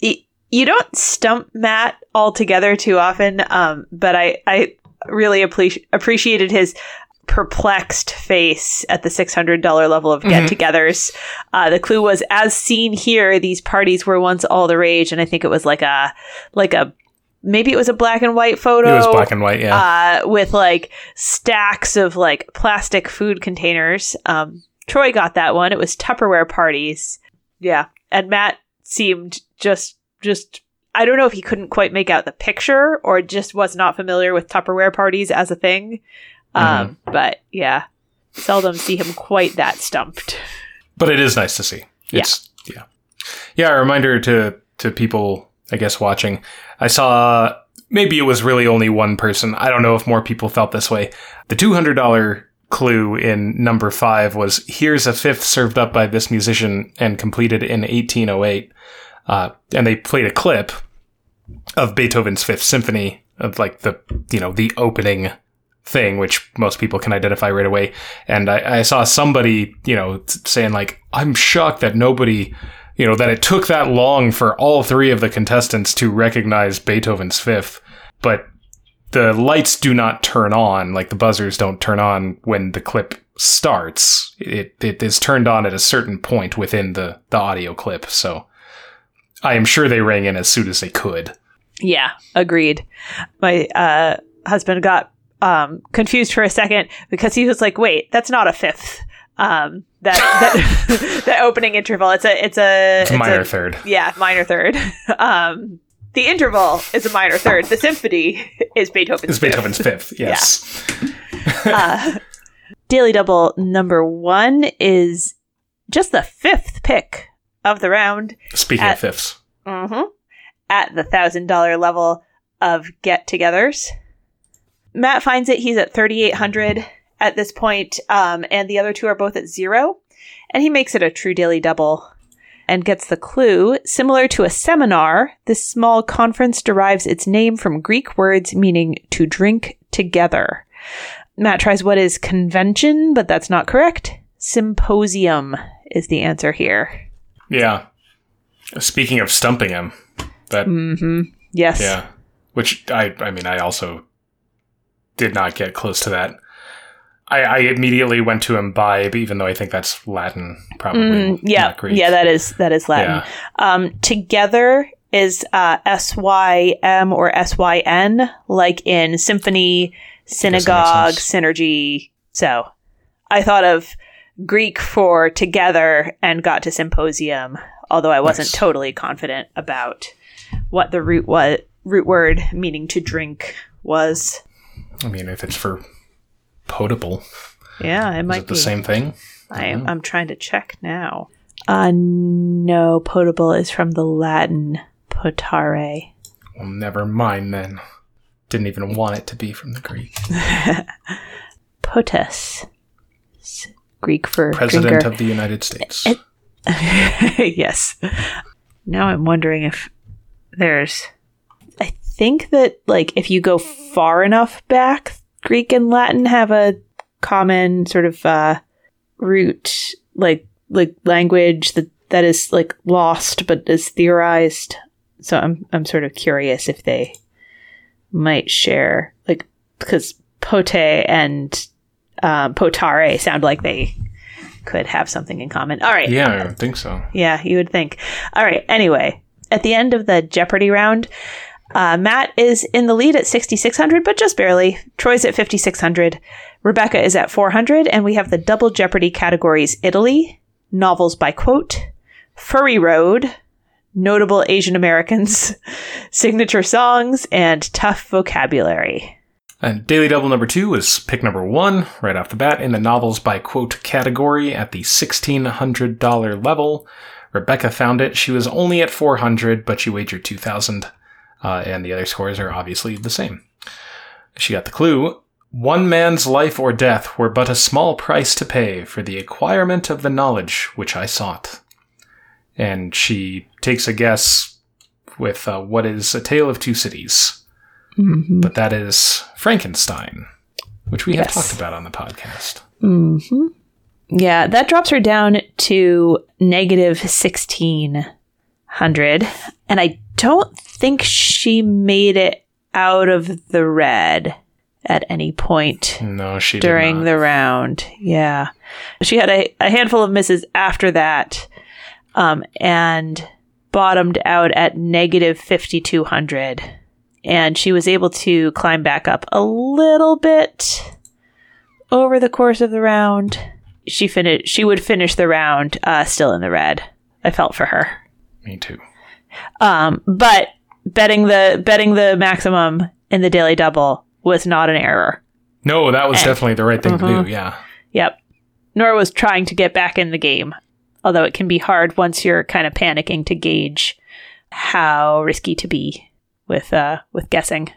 E- You don't stump Matt altogether too often, um, but I, I really appreci- appreciated his perplexed face at the six hundred dollars level of get-togethers. Mm-hmm. Uh, the clue was, as seen here, these parties were once all the rage, and I think it was like a, like a, maybe it was a black and white photo. It was black and white, yeah. Uh, with like stacks of like plastic food containers. Um, Troy got that one. It was Tupperware parties. Yeah, and Matt seemed just. Just, I don't know if he couldn't quite make out the picture or just was not familiar with Tupperware parties as a thing. Mm-hmm. Um, but yeah, seldom see him quite that stumped. But it is nice to see. It's, yeah. Yeah. Yeah. A reminder to, to people, I guess, watching. I saw, maybe it was really only one person. I don't know if more people felt this way. The two hundred dollars clue in number five was, here's a fifth served up by this musician and completed in eighteen oh eight. Uh, and they played a clip of Beethoven's Fifth Symphony, of like the, you know, the opening thing, which most people can identify right away. And I, I saw somebody, you know, saying like, I'm shocked that nobody, you know, that it took that long for all three of the contestants to recognize Beethoven's Fifth. But the lights do not turn on, like the buzzers don't turn on when the clip starts. It, it is turned on at a certain point within the, the audio clip, so... I am sure they rang in as soon as they could. Yeah, agreed. My uh, husband got um, confused for a second because he was like, "Wait, that's not a fifth. Um, that that the opening interval. It's a it's a it's a minor it's a, third. Yeah, minor third. Um, the interval is a minor third. The symphony is Beethoven's. It's fifth. Beethoven's fifth. Yes. Yeah. uh, Daily Double number one is just the fifth pick of the round. Speaking at, of fifths. Mm-hmm. At the one thousand dollars level of get-togethers. Matt finds it. He's at thirty-eight hundred at this point, um, and the other two are both at zero. And he makes it a true daily double and gets the clue. Similar to a seminar, this small conference derives its name from Greek words meaning to drink together. Matt tries what is convention, but that's not correct. Symposium is the answer here. Yeah. Speaking of stumping him, that mm-hmm. Yes. Yeah. Which I, I mean, I also did not get close to that. I, I immediately went to imbibe, even though I think that's Latin, probably. Mm, yeah. Not Greek. Yeah, that is that is Latin. Yeah. Um, together is uh, S Y M or S Y N, like in symphony, synagogue, synergy. So I thought of Greek for together and got to symposium, although I wasn't nice. Totally confident about what the root was, root word meaning to drink was. I mean, if it's for potable, yeah, it might is it be the same thing. I am. I'm trying to check now. Uh no, potable is from the Latin potare. Well, never mind then. Didn't even want it to be from the Greek. Potus. Greek for President drinker. Of the United States. Yes. Now I'm wondering if there's... I think that like if you go far enough back, Greek and Latin have a common sort of uh, root, like like language that, that is like lost but is theorized. So I'm I'm sort of curious if they might share, like, because pote and... Um, potare sound like they could have something in common. All right. Yeah, I don't think so. Yeah, you would think. All right. Anyway, at the end of the Jeopardy round, uh, Matt is in the lead at sixty-six hundred, but just barely. Troy's at fifty-six hundred. Rebecca is at four hundred. And we have the double Jeopardy categories: Italy, novels by quote, Furry Road, Notable Asian Americans, Signature Songs, and Tough Vocabulary. And Daily Double number two was pick number one right off the bat in the novels by quote category at the sixteen hundred dollars level. Rebecca found it. She was only at four hundred dollars, but she wagered two thousand dollars. Uh, and the other scores are obviously the same. She got the clue. One man's life or death were but a small price to pay for the acquirement of the knowledge which I sought. And she takes a guess with uh, what is A Tale of Two Cities. Mm-hmm. But that is Frankenstein, which we yes. have talked about on the podcast. Mm-hmm. Yeah, that drops her down to negative sixteen hundred. And I don't think she made it out of the red at any point no, she during did not. the round. Yeah. She had a, a handful of misses after that. Um, and bottomed out at negative fifty-two hundred. And she was able to climb back up a little bit over the course of the round. She finished. She would finish the round uh, still in the red. I felt for her. Me too. Um, but betting the betting the maximum in the Daily Double was not an error. No, that was and, definitely the right thing mm-hmm. to do. Yeah. Yep. Nora was trying to get back in the game. Although it can be hard once you're kind of panicking to gauge how risky to be with uh, with guessing.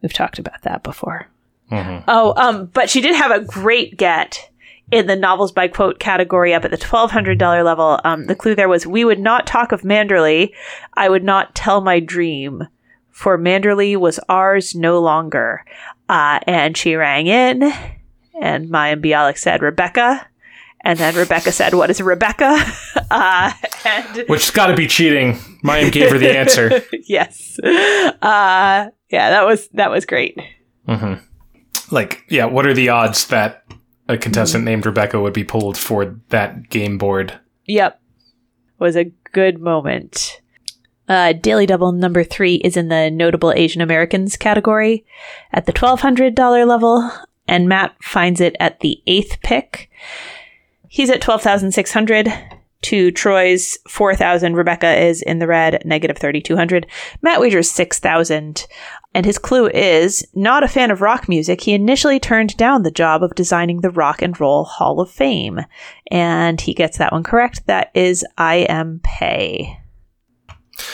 We've talked about that before. Mm-hmm. Oh, um, but she did have a great get in the novels by quote category up at the twelve hundred dollars level. Um, the clue there was, we would not talk of Manderley. I would not tell my dream, for Manderley was ours no longer. Uh, and she rang in, and Mayim Bialik said, Rebecca. And then Rebecca said, what is Rebecca? Uh, and Which has got to be cheating. Mayim gave her the answer. Yes. Uh, yeah, that was that was great. Mm-hmm. Like, yeah, what are the odds that a contestant mm-hmm. named Rebecca would be pulled for that game board? Yep. Was a good moment. Uh, Daily Double number three is in the Notable Asian Americans category at the twelve hundred dollars level. And Matt finds it at the eighth pick. He's at twelve thousand six hundred to Troy's four thousand. Rebecca is in the red, negative thirty-two hundred. Matt wagers six thousand. And his clue is, not a fan of rock music, he initially turned down the job of designing the Rock and Roll Hall of Fame. And he gets that one correct. That is I Am Pay.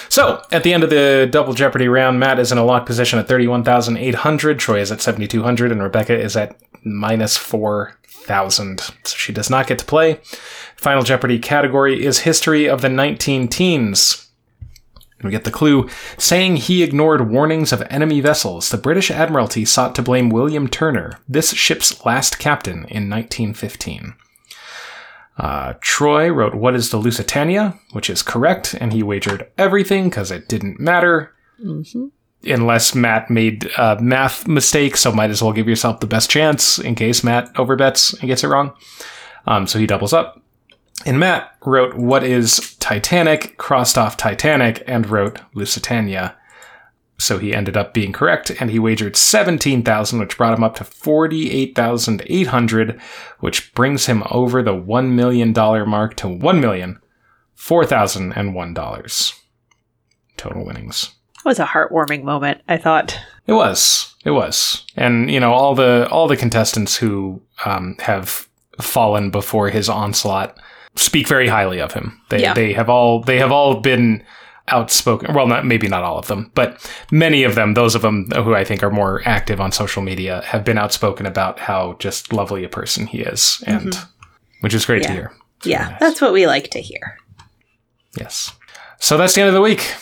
So, at the end of the Double Jeopardy round, Matt is in a locked position at thirty-one thousand eight hundred. Troy is at seventy-two hundred. And Rebecca is at minus four thousand. So she does not get to play. Final Jeopardy category is history of the nineteen teens. And we get the clue, saying he ignored warnings of enemy vessels, the British Admiralty sought to blame William Turner, this ship's last captain, in nineteen fifteen. Uh, Troy wrote, what is the Lusitania? Which is correct, and he wagered everything because it didn't matter. Mm-hmm. Unless Matt made a math mistake, so might as well give yourself the best chance in case Matt overbets and gets it wrong. Um, so he doubles up. And Matt wrote, what is Titanic? Crossed off Titanic and wrote Lusitania. So he ended up being correct, and he wagered seventeen thousand, which brought him up to forty-eight thousand eight hundred, which brings him over the one million dollars mark to one million four thousand one dollars total winnings. It was a heartwarming moment, I thought. It was. It was. And, you know, all the all the contestants who um, have fallen before his onslaught speak very highly of him. They yeah. they have all they have all been outspoken. Well, not maybe not all of them, but many of them, those of them who I think are more active on social media, have been outspoken about how just lovely a person he is, and mm-hmm. which is great yeah. to hear. It's yeah, really nice. That's what we like to hear. Yes. So that's the end of the week.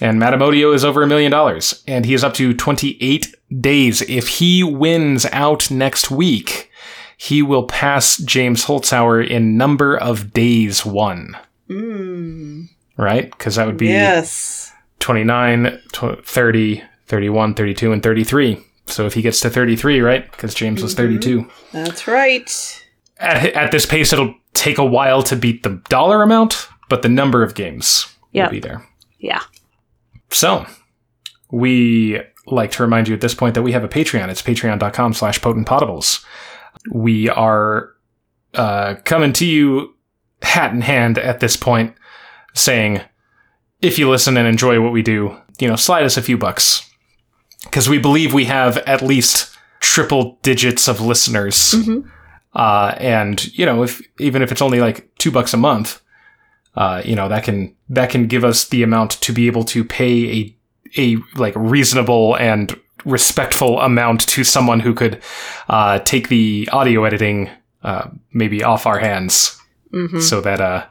And Matt Amodio is over a million dollars, and he is up to twenty-eight days. If he wins out next week, he will pass James Holzhauer in number of days won. Mm. Right? Because that would be yes. twenty-nine, thirty, thirty-one, thirty-two, and thirty-three. So if he gets to thirty-three, right? Because James mm-hmm. was thirty-two. That's right. At, at this pace, it'll take a while to beat the dollar amount, but the number of games yep. will be there. Yeah. So, we like to remind you at this point that we have a Patreon. It's patreon.com slash potent potables. We are uh, coming to you hat in hand at this point saying, if you listen and enjoy what we do, you know, slide us a few bucks. Because we believe we have at least triple digits of listeners. Mm-hmm. Uh, and, you know, if even if it's only like two bucks a month, uh, you know, that can that can give us the amount to be able to pay a a like reasonable and respectful amount to someone who could uh, take the audio editing uh, maybe off our hands. Mm-hmm. So that uh,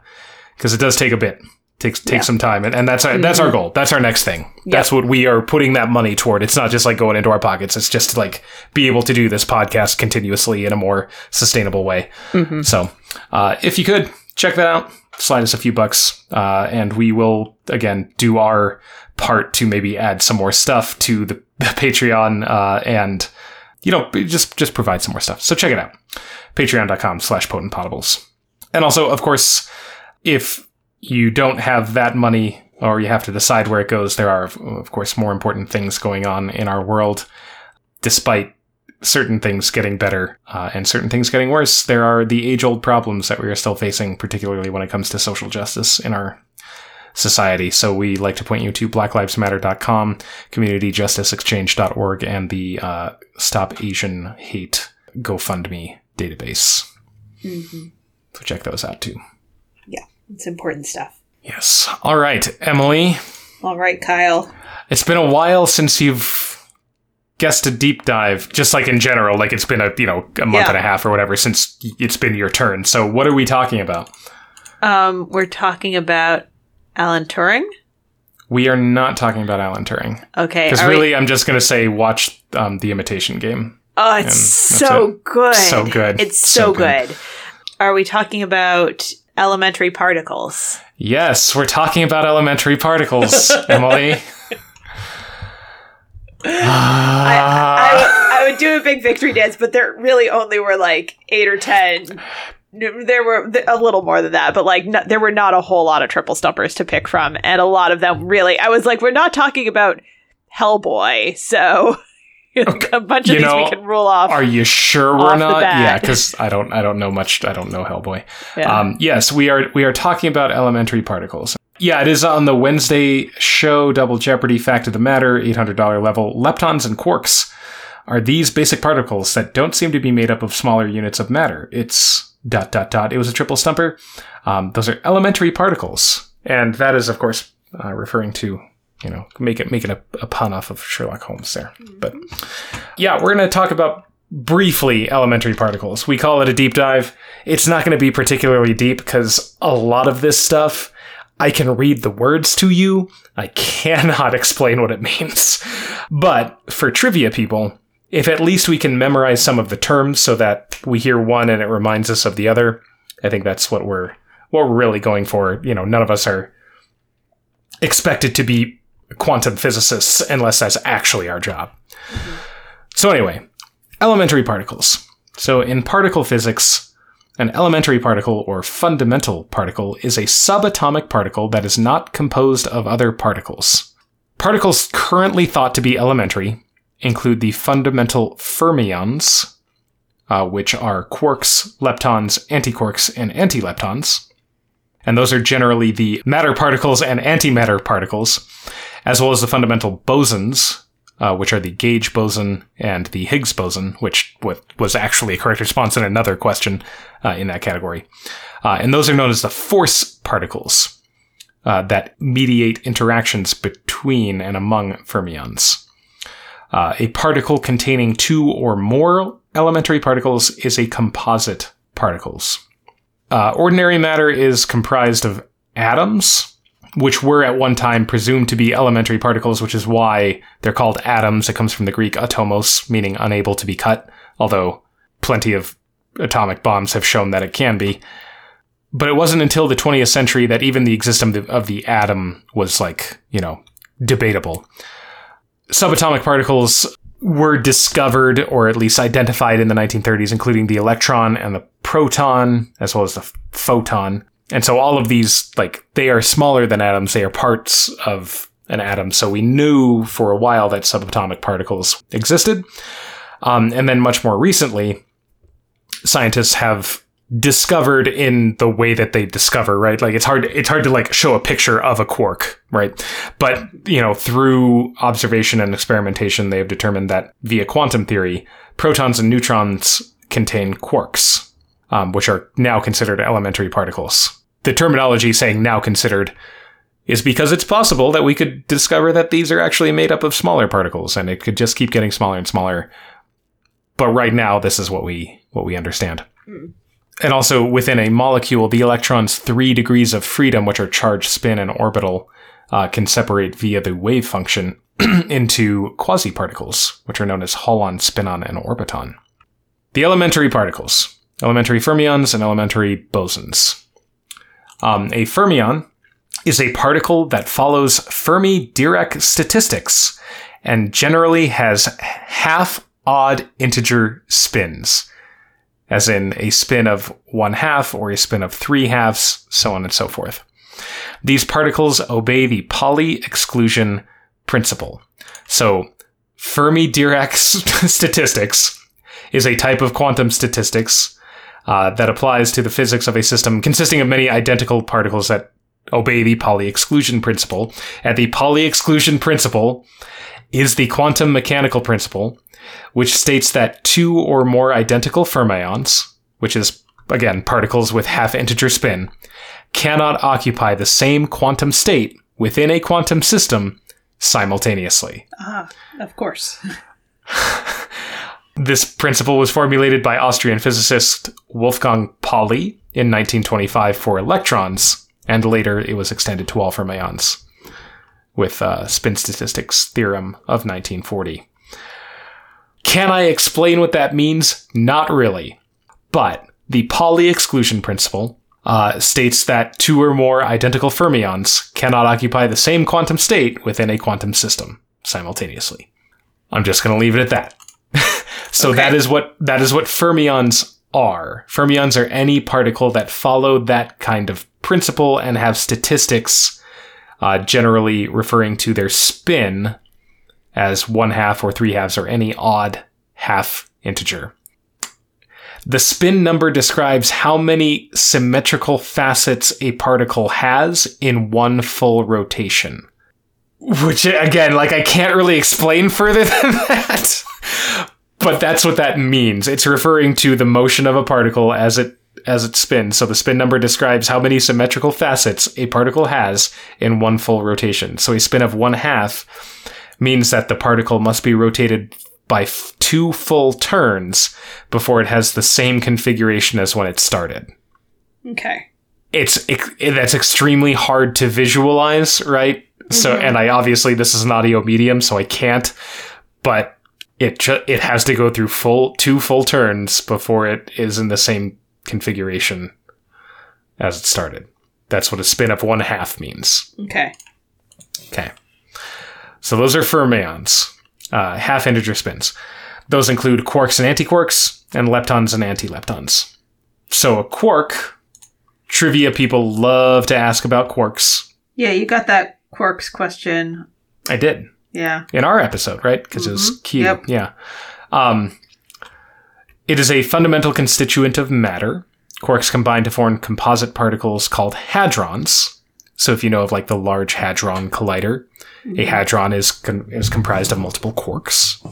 because it does take a bit. Takes takes yeah. some time, and, and that's our, mm-hmm. that's our goal. That's our next thing. Yep. That's what we are putting that money toward. It's not just like going into our pockets. It's just to like be able to do this podcast continuously in a more sustainable way. Mm-hmm. So, uh, if you could check that out, slide us a few bucks, uh, and we will again do our part to maybe add some more stuff to the Patreon, uh, and you know just just provide some more stuff. So check it out, patreon dot com slash potent potables, and also of course if you don't have that money, or you have to decide where it goes. There are, of course, more important things going on in our world. Despite certain things getting better uh, and certain things getting worse, there are the age-old problems that we are still facing, particularly when it comes to social justice in our society. So we like to point you to black lives matter dot com, community justice exchange dot org, and the uh, Stop Asian Hate GoFundMe database. Mm-hmm. So check those out, too. Yeah. It's important stuff. Yes. All right, Emily. All right, Kyle. It's been a while since you've guessed a deep dive, just like in general. Like it's been a, you know, a month yeah. and a half or whatever since it's been your turn. So what are we talking about? Um, we're talking about Alan Turing? We are not talking about Alan Turing. Okay. Because really, we- I'm just going to say watch um, The Imitation Game. Oh, it's so it. good. So good. It's so, so good. good. Are we talking about... elementary particles. Yes, we're talking about elementary particles, Emily. I, I, I, would, I would do a big victory dance, but there really only were like eight or ten. There were a little more than that, but like no, there were not a whole lot of triple stumpers to pick from. And a lot of them really, I was like, we're not talking about Hellboy, so... a bunch of you these know, we can rule off. Are you sure we're not? Yeah, because I don't, I don't know much. I don't know Hellboy. Yeah. Um, yes, we are. We are talking about elementary particles. Yeah, it is on the Wednesday show. Double Jeopardy! Fact of the matter: eight hundred dollar level. Leptons and quarks are these basic particles that don't seem to be made up of smaller units of matter. It's dot dot dot. It was a triple stumper. Um, those are elementary particles, and that is, of course, uh, referring to. You know, make it make it a, a pun off of Sherlock Holmes there. But yeah, we're going to talk about briefly elementary particles. We call it a deep dive. It's not going to be particularly deep because a lot of this stuff, I can read the words to you. I cannot explain what it means. But for trivia people, if at least we can memorize some of the terms so that we hear one and it reminds us of the other, I think that's what we're what we're really going for. You know, none of us are expected to be quantum physicists, unless that's actually our job. Mm-hmm. So anyway, elementary particles. So in particle physics, an elementary particle or fundamental particle is a subatomic particle that is not composed of other particles. Particles currently thought to be elementary include the fundamental fermions, uh, which are quarks, leptons, antiquarks, and antileptons. And those are generally the matter particles and antimatter particles, as well as the fundamental bosons, uh, which are the gauge boson and the Higgs boson, which was actually a correct response in another question uh, in that category. Uh, and those are known as the force particles uh, that mediate interactions between and among fermions. Uh, a particle containing two or more elementary particles is a composite particles. Uh, ordinary matter is comprised of atoms, which were at one time presumed to be elementary particles, which is why they're called atoms. It comes from the Greek atomos, meaning unable to be cut, although plenty of atomic bombs have shown that it can be. But it wasn't until the twentieth century that even the existence of the atom was, like, you know, debatable. Subatomic particles were discovered, or at least identified, in the nineteen thirties, including the electron and the proton, as well as the photon. And so all of these, like, they are smaller than atoms. They are parts of an atom. So we knew for a while that subatomic particles existed. Um, and then much more recently, scientists have discovered in the way that they discover, right? Like it's hard, it's hard to like show a picture of a quark, right? But, you know, through observation and experimentation, they have determined that via quantum theory, protons and neutrons contain quarks, um, which are now considered elementary particles. The terminology saying now considered is because it's possible that we could discover that these are actually made up of smaller particles, and it could just keep getting smaller and smaller. But right now, this is what we what we understand. Mm. And also, within a molecule, the electron's three degrees of freedom, which are charge, spin, and orbital, uh, can separate via the wave function into quasi-particles, which are known as holon, spinon, and orbiton. The elementary particles, elementary fermions and elementary bosons. Um, a fermion is a particle that follows Fermi-Dirac statistics and generally has half odd integer spins, as in a spin of one half or a spin of three halves, so on and so forth. These particles obey the Pauli exclusion principle. So Fermi-Dirac st- statistics is a type of quantum statistics uh, that applies to the physics of a system consisting of many identical particles that obey the Pauli exclusion principle. And the Pauli exclusion principle is the quantum mechanical principle, which states that two or more identical fermions, which is, again, particles with half-integer spin, cannot occupy the same quantum state within a quantum system simultaneously. Ah, of course. This principle was formulated by Austrian physicist Wolfgang Pauli in nineteen twenty-five for electrons, and later it was extended to all fermions with uh, spin statistics theorem of nineteen forty. Can I explain what that means? Not really. But the Pauli exclusion principle uh, states that two or more identical fermions cannot occupy the same quantum state within a quantum system simultaneously. I'm just going to leave it at that. So okay. that is what that is what fermions are. Fermions are any particle that follow that kind of principle and have statistics uh, generally referring to their spin as one half or three halves or any odd half integer. The spin number describes how many symmetrical facets a particle has in one full rotation. Which, again, like I can't really explain further than that. But that's what that means. It's referring to the motion of a particle as it as it spins. So the spin number describes how many symmetrical facets a particle has in one full rotation. So a spin of one half means that the particle must be rotated by f- two full turns before it has the same configuration as when it started. Okay. It's it, that's extremely hard to visualize, right? Mm-hmm. So, and I obviously this is an audio medium, so I can't. But it ju- it has to go through full two full turns before it is in the same configuration as it started. That's what a spin of one half means. Okay. Okay. So those are fermions, uh, half-integer spins. Those include quarks and antiquarks, and leptons and antileptons. So a quark, trivia people love to ask about quarks. Yeah, you got that quarks question. I did. Yeah. In our episode, right? Because mm-hmm. it was Q. Yep. Yeah. Um, it is a fundamental constituent of matter. Quarks combine to form composite particles called hadrons. So if you know of like the Large Hadron Collider, a hadron is com- is comprised of multiple quarks.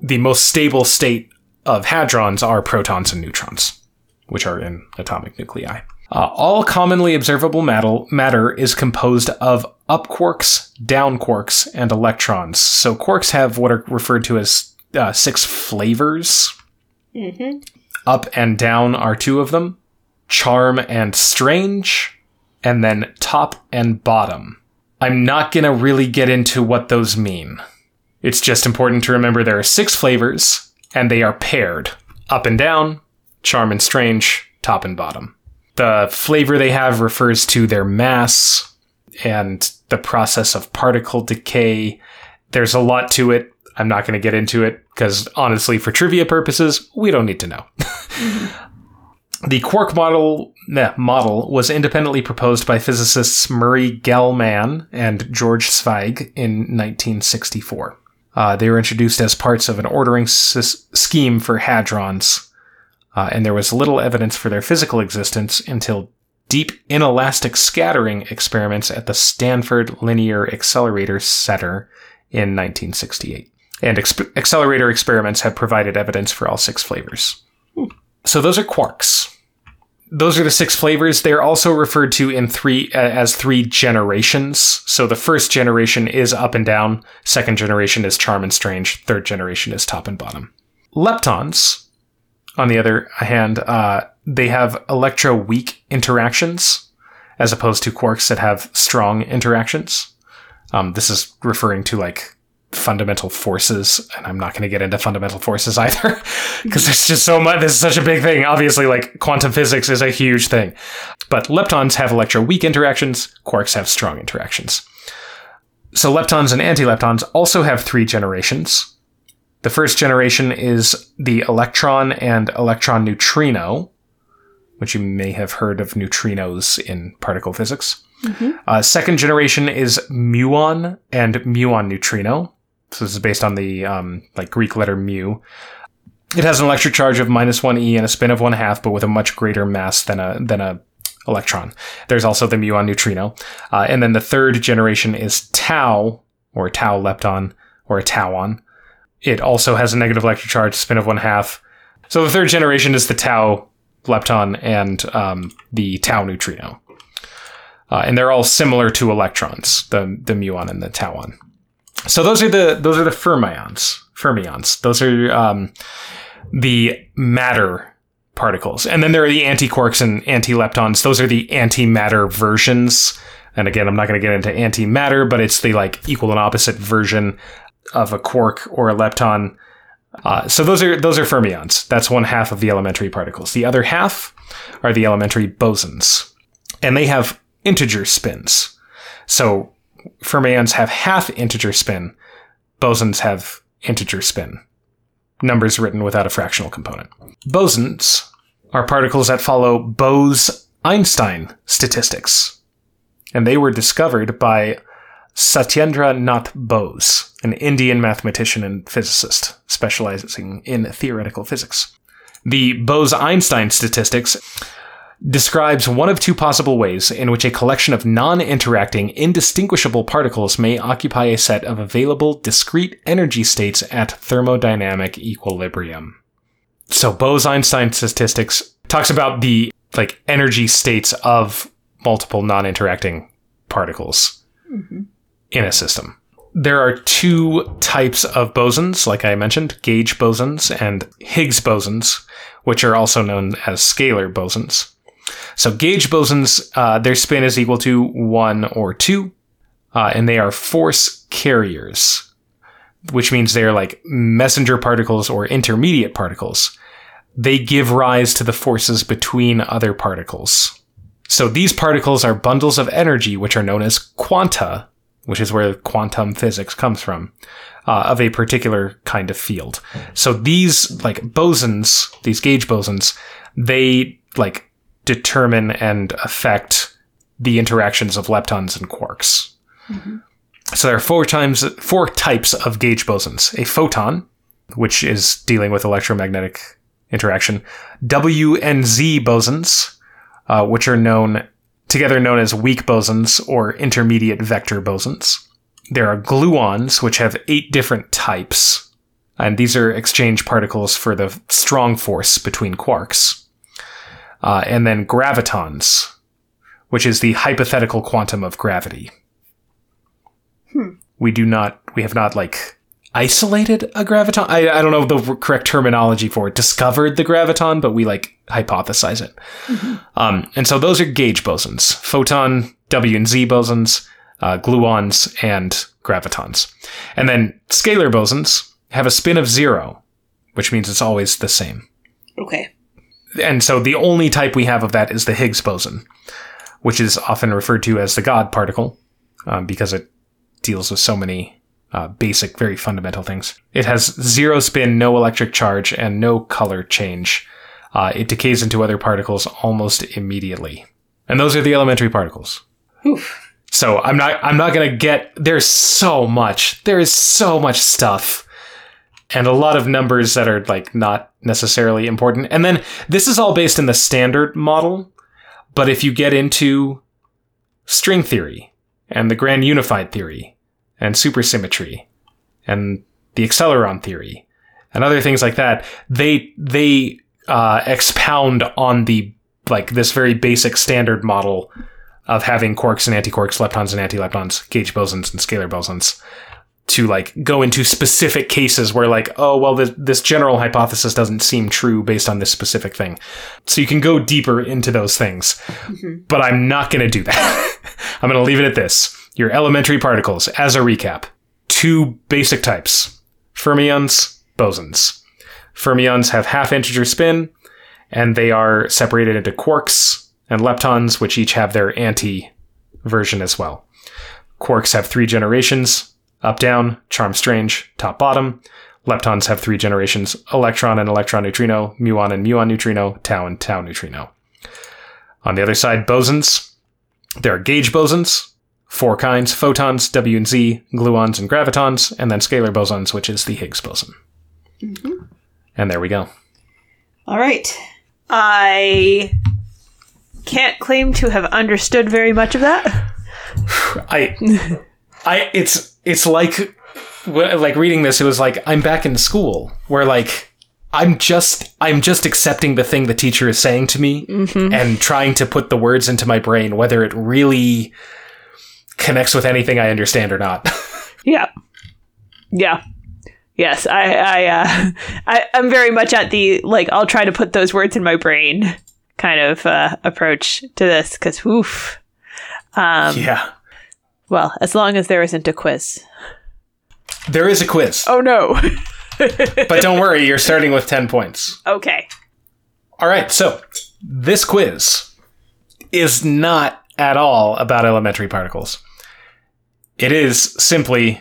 The most stable state of hadrons are protons and neutrons, which are in atomic nuclei. Uh, all commonly observable matter, matter is composed of up quarks, down quarks, and electrons. So quarks have what are referred to as uh, six flavors. Mm-hmm. Up and down are two of them. Charm and strange. And then top and bottom. I'm not going to really get into what those mean. It's just important to remember there are six flavors, and they are paired. Up and down, charm and strange, top and bottom. The flavor they have refers to their mass and the process of particle decay. There's a lot to it. I'm not going to get into it, because honestly, for trivia purposes, we don't need to know. The quark model, nah, model was independently proposed by physicists Murray Gell-Mann and George Zweig in nineteen sixty-four. Uh, they were introduced as parts of an ordering s- scheme for hadrons, uh, and there was little evidence for their physical existence until deep inelastic scattering experiments at the Stanford Linear Accelerator Center in nineteen sixty-eight. And ex- accelerator experiments have provided evidence for all six flavors. Ooh. So those are quarks. Those are the six flavors. They're also referred to in three uh, as three generations. So the first generation is up and down. Second generation is charm and strange. Third generation is top and bottom. Leptons, on the other hand, uh, they have electroweak interactions as opposed to quarks that have strong interactions. Um, this is referring to like fundamental forces, and I'm not going to get into fundamental forces either because there's just so much. This is such a big thing. Obviously, like quantum physics is a huge thing. But leptons have electroweak interactions. Quarks have strong interactions. So leptons and antileptons also have three generations. The first generation is the electron and electron neutrino, which you may have heard of neutrinos in particle physics. Mm-hmm. Uh, second generation is muon and muon neutrino. So this is based on the um, like Greek letter mu. It has an electric charge of minus one e and a spin of one half, but with a much greater mass than a than a electron. There's also the muon neutrino, uh, and then the third generation is tau or tau lepton or a tauon. It also has a negative electric charge, spin of one half. So the third generation is the tau lepton and um, the tau neutrino, uh, and they're all similar to electrons, the the muon and the tauon. So those are the those are the fermions. Fermions. Those are um, the matter particles, and then there are the antiquarks and antileptons. Those are the antimatter versions. And again, I'm not going to get into antimatter, but it's the like equal and opposite version of a quark or a lepton. Uh, so those are those are fermions. That's one half of the elementary particles. The other half are the elementary bosons, and they have integer spins. So fermions have half integer spin. Bosons have integer spin. Numbers written without a fractional component. Bosons are particles that follow Bose-Einstein statistics. And they were discovered by Satyendra Nath Bose, an Indian mathematician and physicist specializing in theoretical physics. The Bose-Einstein statistics describes one of two possible ways in which a collection of non-interacting, indistinguishable particles may occupy a set of available discrete energy states at thermodynamic equilibrium. So Bose-Einstein statistics talks about the like energy states of multiple non-interacting particles mm-hmm. in a system. There are two types of bosons, like I mentioned, gauge bosons and Higgs bosons, which are also known as scalar bosons. So gauge bosons, uh, their spin is equal to one or two, uh, and they are force carriers, which means they're like messenger particles or intermediate particles. They give rise to the forces between other particles. So these particles are bundles of energy, which are known as quanta, which is where quantum physics comes from, uh, of a particular kind of field. So these like bosons, these gauge bosons, they like determine and affect the interactions of leptons and quarks. Mm-hmm. So there are four times four types of gauge bosons. A photon, which is dealing with electromagnetic interaction. W and Z bosons, uh, which are known together known as weak bosons or intermediate vector bosons. There are gluons, which have eight different types, and these are exchange particles for the strong force between quarks. Uh, and then gravitons, which is the hypothetical quantum of gravity. Hmm. We do not, we have not like isolated a graviton. I, I don't know the correct terminology for it. Discovered the graviton, but we like hypothesize it. Mm-hmm. Um, and so those are gauge bosons, photon, W and Z bosons, uh, gluons, and gravitons. And then scalar bosons have a spin of zero, which means it's always the same. Okay. And so the only type we have of that is the Higgs boson, which is often referred to as the God particle, um, because it deals with so many uh, basic, very fundamental things. It has zero spin, no electric charge, and no color change. Uh, it decays into other particles almost immediately. And those are the elementary particles. Oof. So I'm not I'm not going to get... There's so much. There is so much stuff and a lot of numbers that are like not necessarily important. And then this is all based in the standard model. But if you get into string theory and the grand unified theory and supersymmetry and the acceleron theory and other things like that, they they uh, expound on the like this very basic standard model of having quarks and antiquarks, leptons and antileptons, gauge bosons and scalar bosons, to like go into specific cases where like, oh, well, this, this general hypothesis doesn't seem true based on this specific thing. So you can go deeper into those things, mm-hmm. but I'm not going to do that. I'm going to leave it at this. Your elementary particles, as a recap, two basic types, fermions, bosons. Fermions have half integer spin and they are separated into quarks and leptons, which each have their anti version as well. Quarks have three generations, up, down, charm, strange, top, bottom. Leptons have three generations, electron and electron neutrino, muon and muon neutrino, tau and tau neutrino. On the other side, bosons. There are gauge bosons, four kinds, photons, W and Z, gluons and gravitons, and then scalar bosons, which is the Higgs boson. Mm-hmm. And there we go. All right. I can't claim to have understood very much of that. I... I, it's it's like like reading this. It was like I'm back in school, where like I'm just I'm just accepting the thing the teacher is saying to me, mm-hmm. and trying to put the words into my brain, whether it really connects with anything I understand or not. Yeah, yeah, yes. I I, uh, I I'm very much at the like I'll try to put those words in my brain kind of uh, approach to this because woof. Um, yeah. Well, as long as there isn't a quiz. There is a quiz. Oh, no. But don't worry, you're starting with ten points. Okay. All right, so this quiz is not at all about elementary particles. It is simply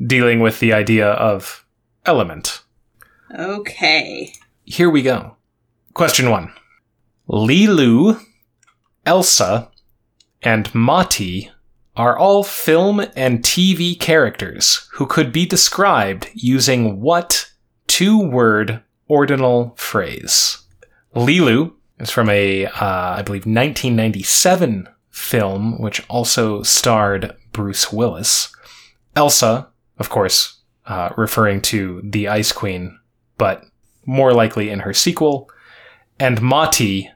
dealing with the idea of element. Okay. Here we go. Question one. Lilu, Elsa, and Mati are all film and T V characters who could be described using what two-word ordinal phrase? Lilu is from a, uh, I believe, nineteen ninety-seven film, which also starred Bruce Willis. Elsa, of course, uh, referring to the Ice Queen, but more likely in her sequel. And Mati,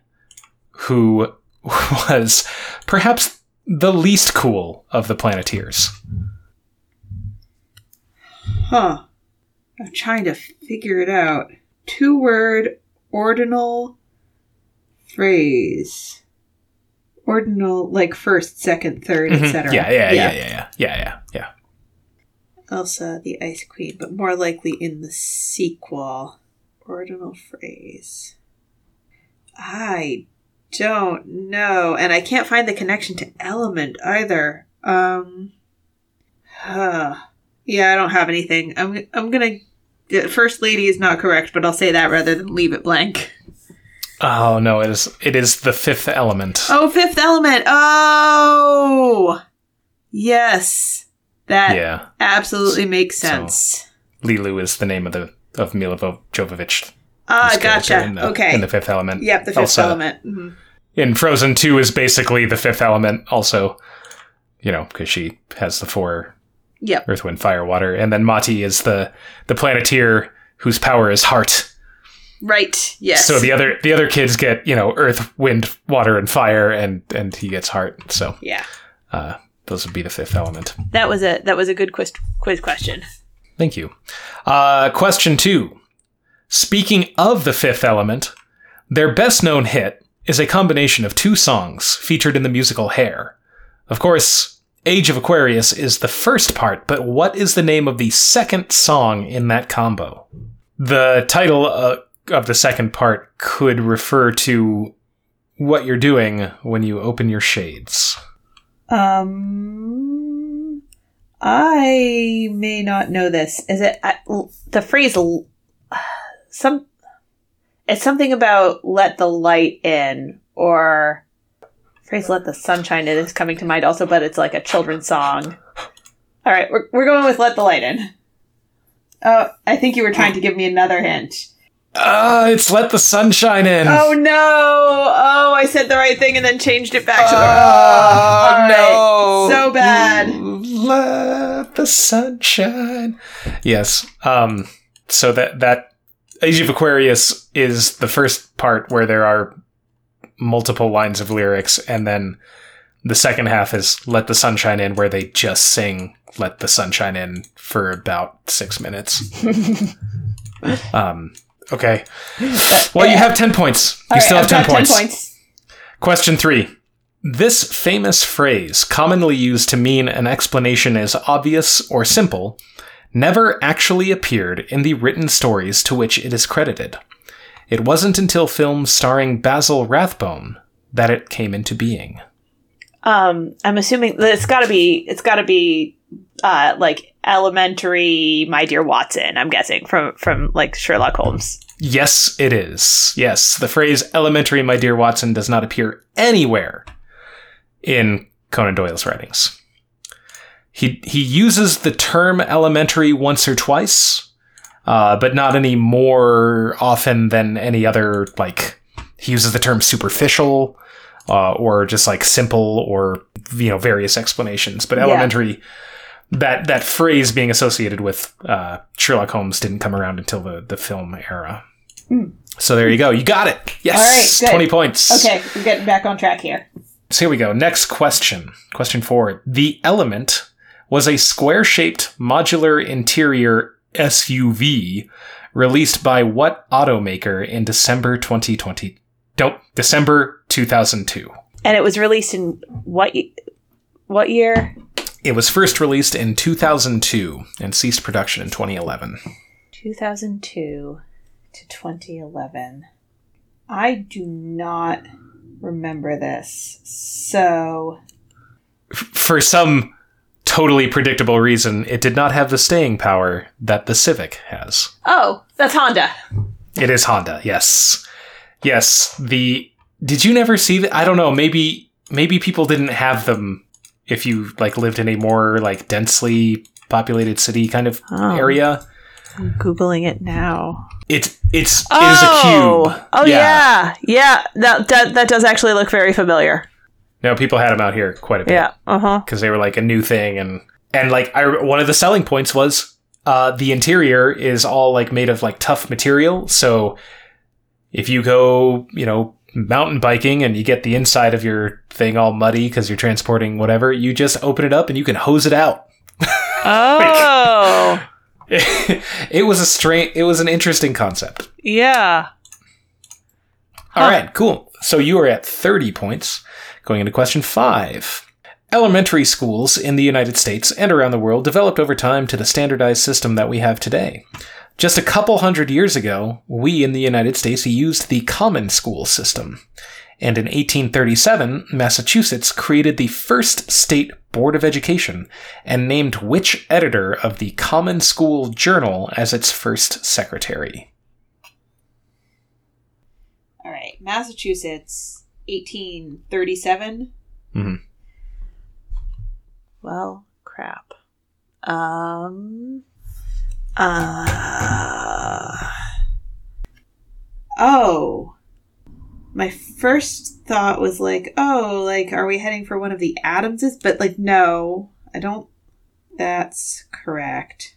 who was perhaps the least cool of the Planeteers. Huh. I'm trying to figure it out. Two-word ordinal phrase. Ordinal, like first, second, third, mm-hmm. et cetera. Yeah, yeah, yeah, yeah, yeah, yeah, yeah, yeah. Elsa, the Ice Queen, but more likely in the sequel. Ordinal phrase. I... don't know, and I can't find the connection to element either. Um, huh. Yeah, I don't have anything. I'm I'm gonna. First lady is not correct, but I'll say that rather than leave it blank. Oh no! It is it is the fifth element. Oh, fifth element. Oh, yes, that yeah. absolutely makes sense. So, Lilu is the name of the of Mila Jovovich. Ah, uh, gotcha. In the, okay. In the fifth element. Yep, the fifth Elsa. element. Mm-hmm. In Frozen two is basically the fifth element also, you know, because she has the four yep. earth, wind, fire, water. And then Mati is the, the Planeteer whose power is heart. Right, yes. So the other the other kids get, you know, earth, wind, water, and fire, and, and he gets heart. So yeah, uh, those would be the fifth element. That was a, that was a good quiz, quiz question. Thank you. Uh, question two. Speaking of the fifth element, their best-known hit is a combination of two songs featured in the musical Hair. Of course, Age of Aquarius is the first part, but what is the name of the second song in that combo? The title uh, of the second part could refer to what you're doing when you open your shades. Um, I may not know this. Is it I, the phrase... L- Some, it's something about let the light in, or phrase let the sunshine in is coming to mind also, but it's like a children's song. All right, we're we're going with let the light in. Oh, I think you were trying to give me another hint. Uh, it's Let the Sunshine In. Oh, no. Oh, I said the right thing and then changed it back to the... Oh, oh no. Right. So bad. Let the sunshine. Yes. Um. So that, that Age of Aquarius is the first part where there are multiple lines of lyrics, and then the second half is Let the Sunshine In, where they just sing Let the Sunshine In for about six minutes. um. Okay. Well, you have ten points. You still have ten points. Question three. This famous phrase, commonly used to mean an explanation is obvious or simple, never actually appeared in the written stories to which it is credited. It wasn't until films starring Basil Rathbone that it came into being. Um, I'm assuming that it's got to be. It's got to be. Uh, like elementary, My Dear Watson, I'm guessing, from from like Sherlock Holmes. Yes, it is. Yes, the phrase elementary, My Dear Watson does not appear anywhere in Conan Doyle's writings. He he uses the term elementary once or twice, uh, but not any more often than any other. Like, he uses the term superficial uh, or just like simple, or, you know, various explanations. But elementary... Yeah. That that phrase being associated with uh, Sherlock Holmes didn't come around until the, the film era. Mm. So there you go. You got it. Yes. All right, twenty points. Okay. We're getting back on track here. So here we go. Next question. Question four. The Element was a square-shaped modular interior S U V released by what automaker in December twenty twenty? Nope. December two thousand two. And it was released in what what year? It was first released in two thousand two and ceased production in twenty eleven. two thousand two to twenty eleven. I do not remember this. So... For some totally predictable reason, it did not have the staying power that the Civic has. Oh, that's Honda. It is Honda, yes. Yes, the... Did you never see the... I don't know, maybe maybe people didn't have them... If you like lived in a more like densely populated city kind of oh, area. I'm Googling it now. It's it's oh. It is a cube. Oh yeah. Yeah. Yeah. That, that that does actually look very familiar. No, people had them out here quite a bit. Yeah. Uh-huh. Because they were like a new thing, and and like I, one of the selling points was uh, the interior is all like made of like tough material. So if you go, you know, mountain biking and you get the inside of your thing all muddy because you're transporting whatever, you just open it up and you can hose it out. Oh. Like, it, it was a strange it was an interesting concept. Yeah. Huh. All right, cool. So you are at thirty points going into question five. Elementary schools in the United States and around the world developed over time to the standardized system that we have today. Just a couple hundred years ago, we in the United States used the common school system. And in eighteen thirty-seven, Massachusetts created the first state board of education and named which editor of the Common School Journal as its first secretary? All right. Massachusetts, eighteen thirty-seven. Mm-hmm. Well, crap. Um... Uh, oh, my first thought was like, oh, like, are we heading for one of the Adamses? But like, no, I don't. That's correct.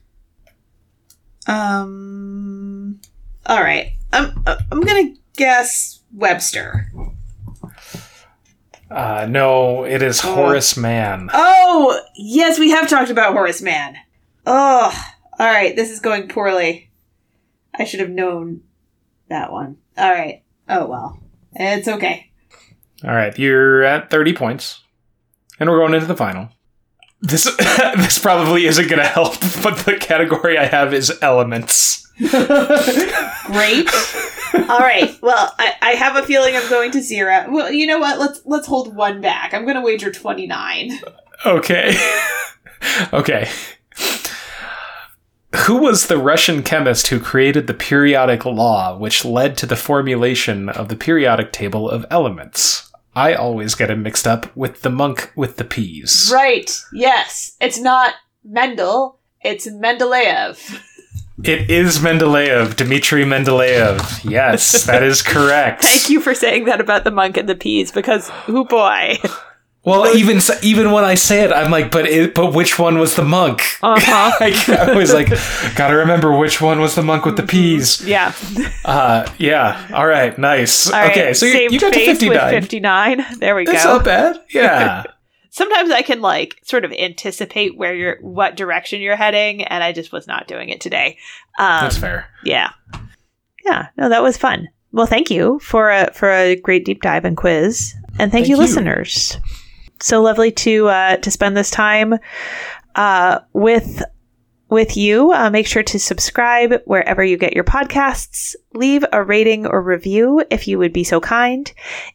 Um, all right. I'm, I'm going to guess Webster. Uh, no, it is oh. Horace Mann. Oh, yes. We have talked about Horace Mann. Ugh. All right, this is going poorly. I should have known that one. All right. Oh, well. It's okay. All right, you're at thirty points, and we're going into the final. This this probably isn't going to help, but the category I have is elements. Great. All right. Well, I, I have a feeling I'm going to zero. Well, you know what? Let's let's hold one back. I'm going to wager twenty-nine. Okay. Okay. Who was the Russian chemist who created the periodic law, which led to the formulation of the periodic table of elements? I always get him mixed up with the monk with the peas. Right. Yes. It's not Mendel. It's Mendeleev. It is Mendeleev, Dmitri Mendeleev. Yes, that is correct. Thank you for saying that about the monk and the peas, because, oh boy. Well, but, even even when I say it, I'm like, but it, but which one was the monk? Uh-huh. like, I was like, gotta remember which one was the monk with the peas. Yeah. Uh, yeah. All right. Nice. All okay. Right. So you, you got to fifty-nine. fifty-nine. There we That's go. That's not bad. Yeah. Sometimes I can like sort of anticipate where you're, what direction you're heading, and I just was not doing it today. Um, That's fair. Yeah. Yeah. No, that was fun. Well, thank you for a for a great deep dive and quiz, and thank, thank you, you, listeners. So lovely to uh, to spend this time uh, with with you. Uh, make sure to subscribe wherever you get your podcasts. Leave a rating or review if you would be so kind.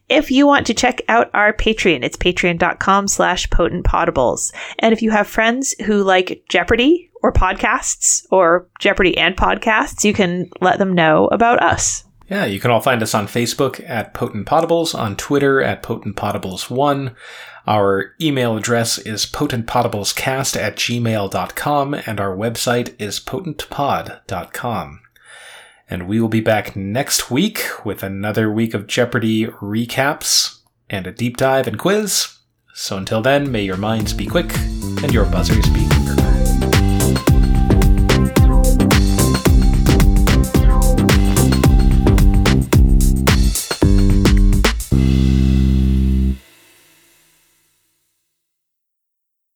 If you want to check out our Patreon, it's patreon.com slash potent potables. And if you have friends who like Jeopardy or podcasts or Jeopardy and podcasts, you can let them know about us. Yeah, you can all find us on Facebook at Potent Potables, on Twitter at Potent Potables one. Our email address is potentpotablescast at gmail dot com, and our website is potentpod dot com. And we will be back next week with another week of Jeopardy recaps and a deep dive and quiz. So until then, may your minds be quick and your buzzers be quicker.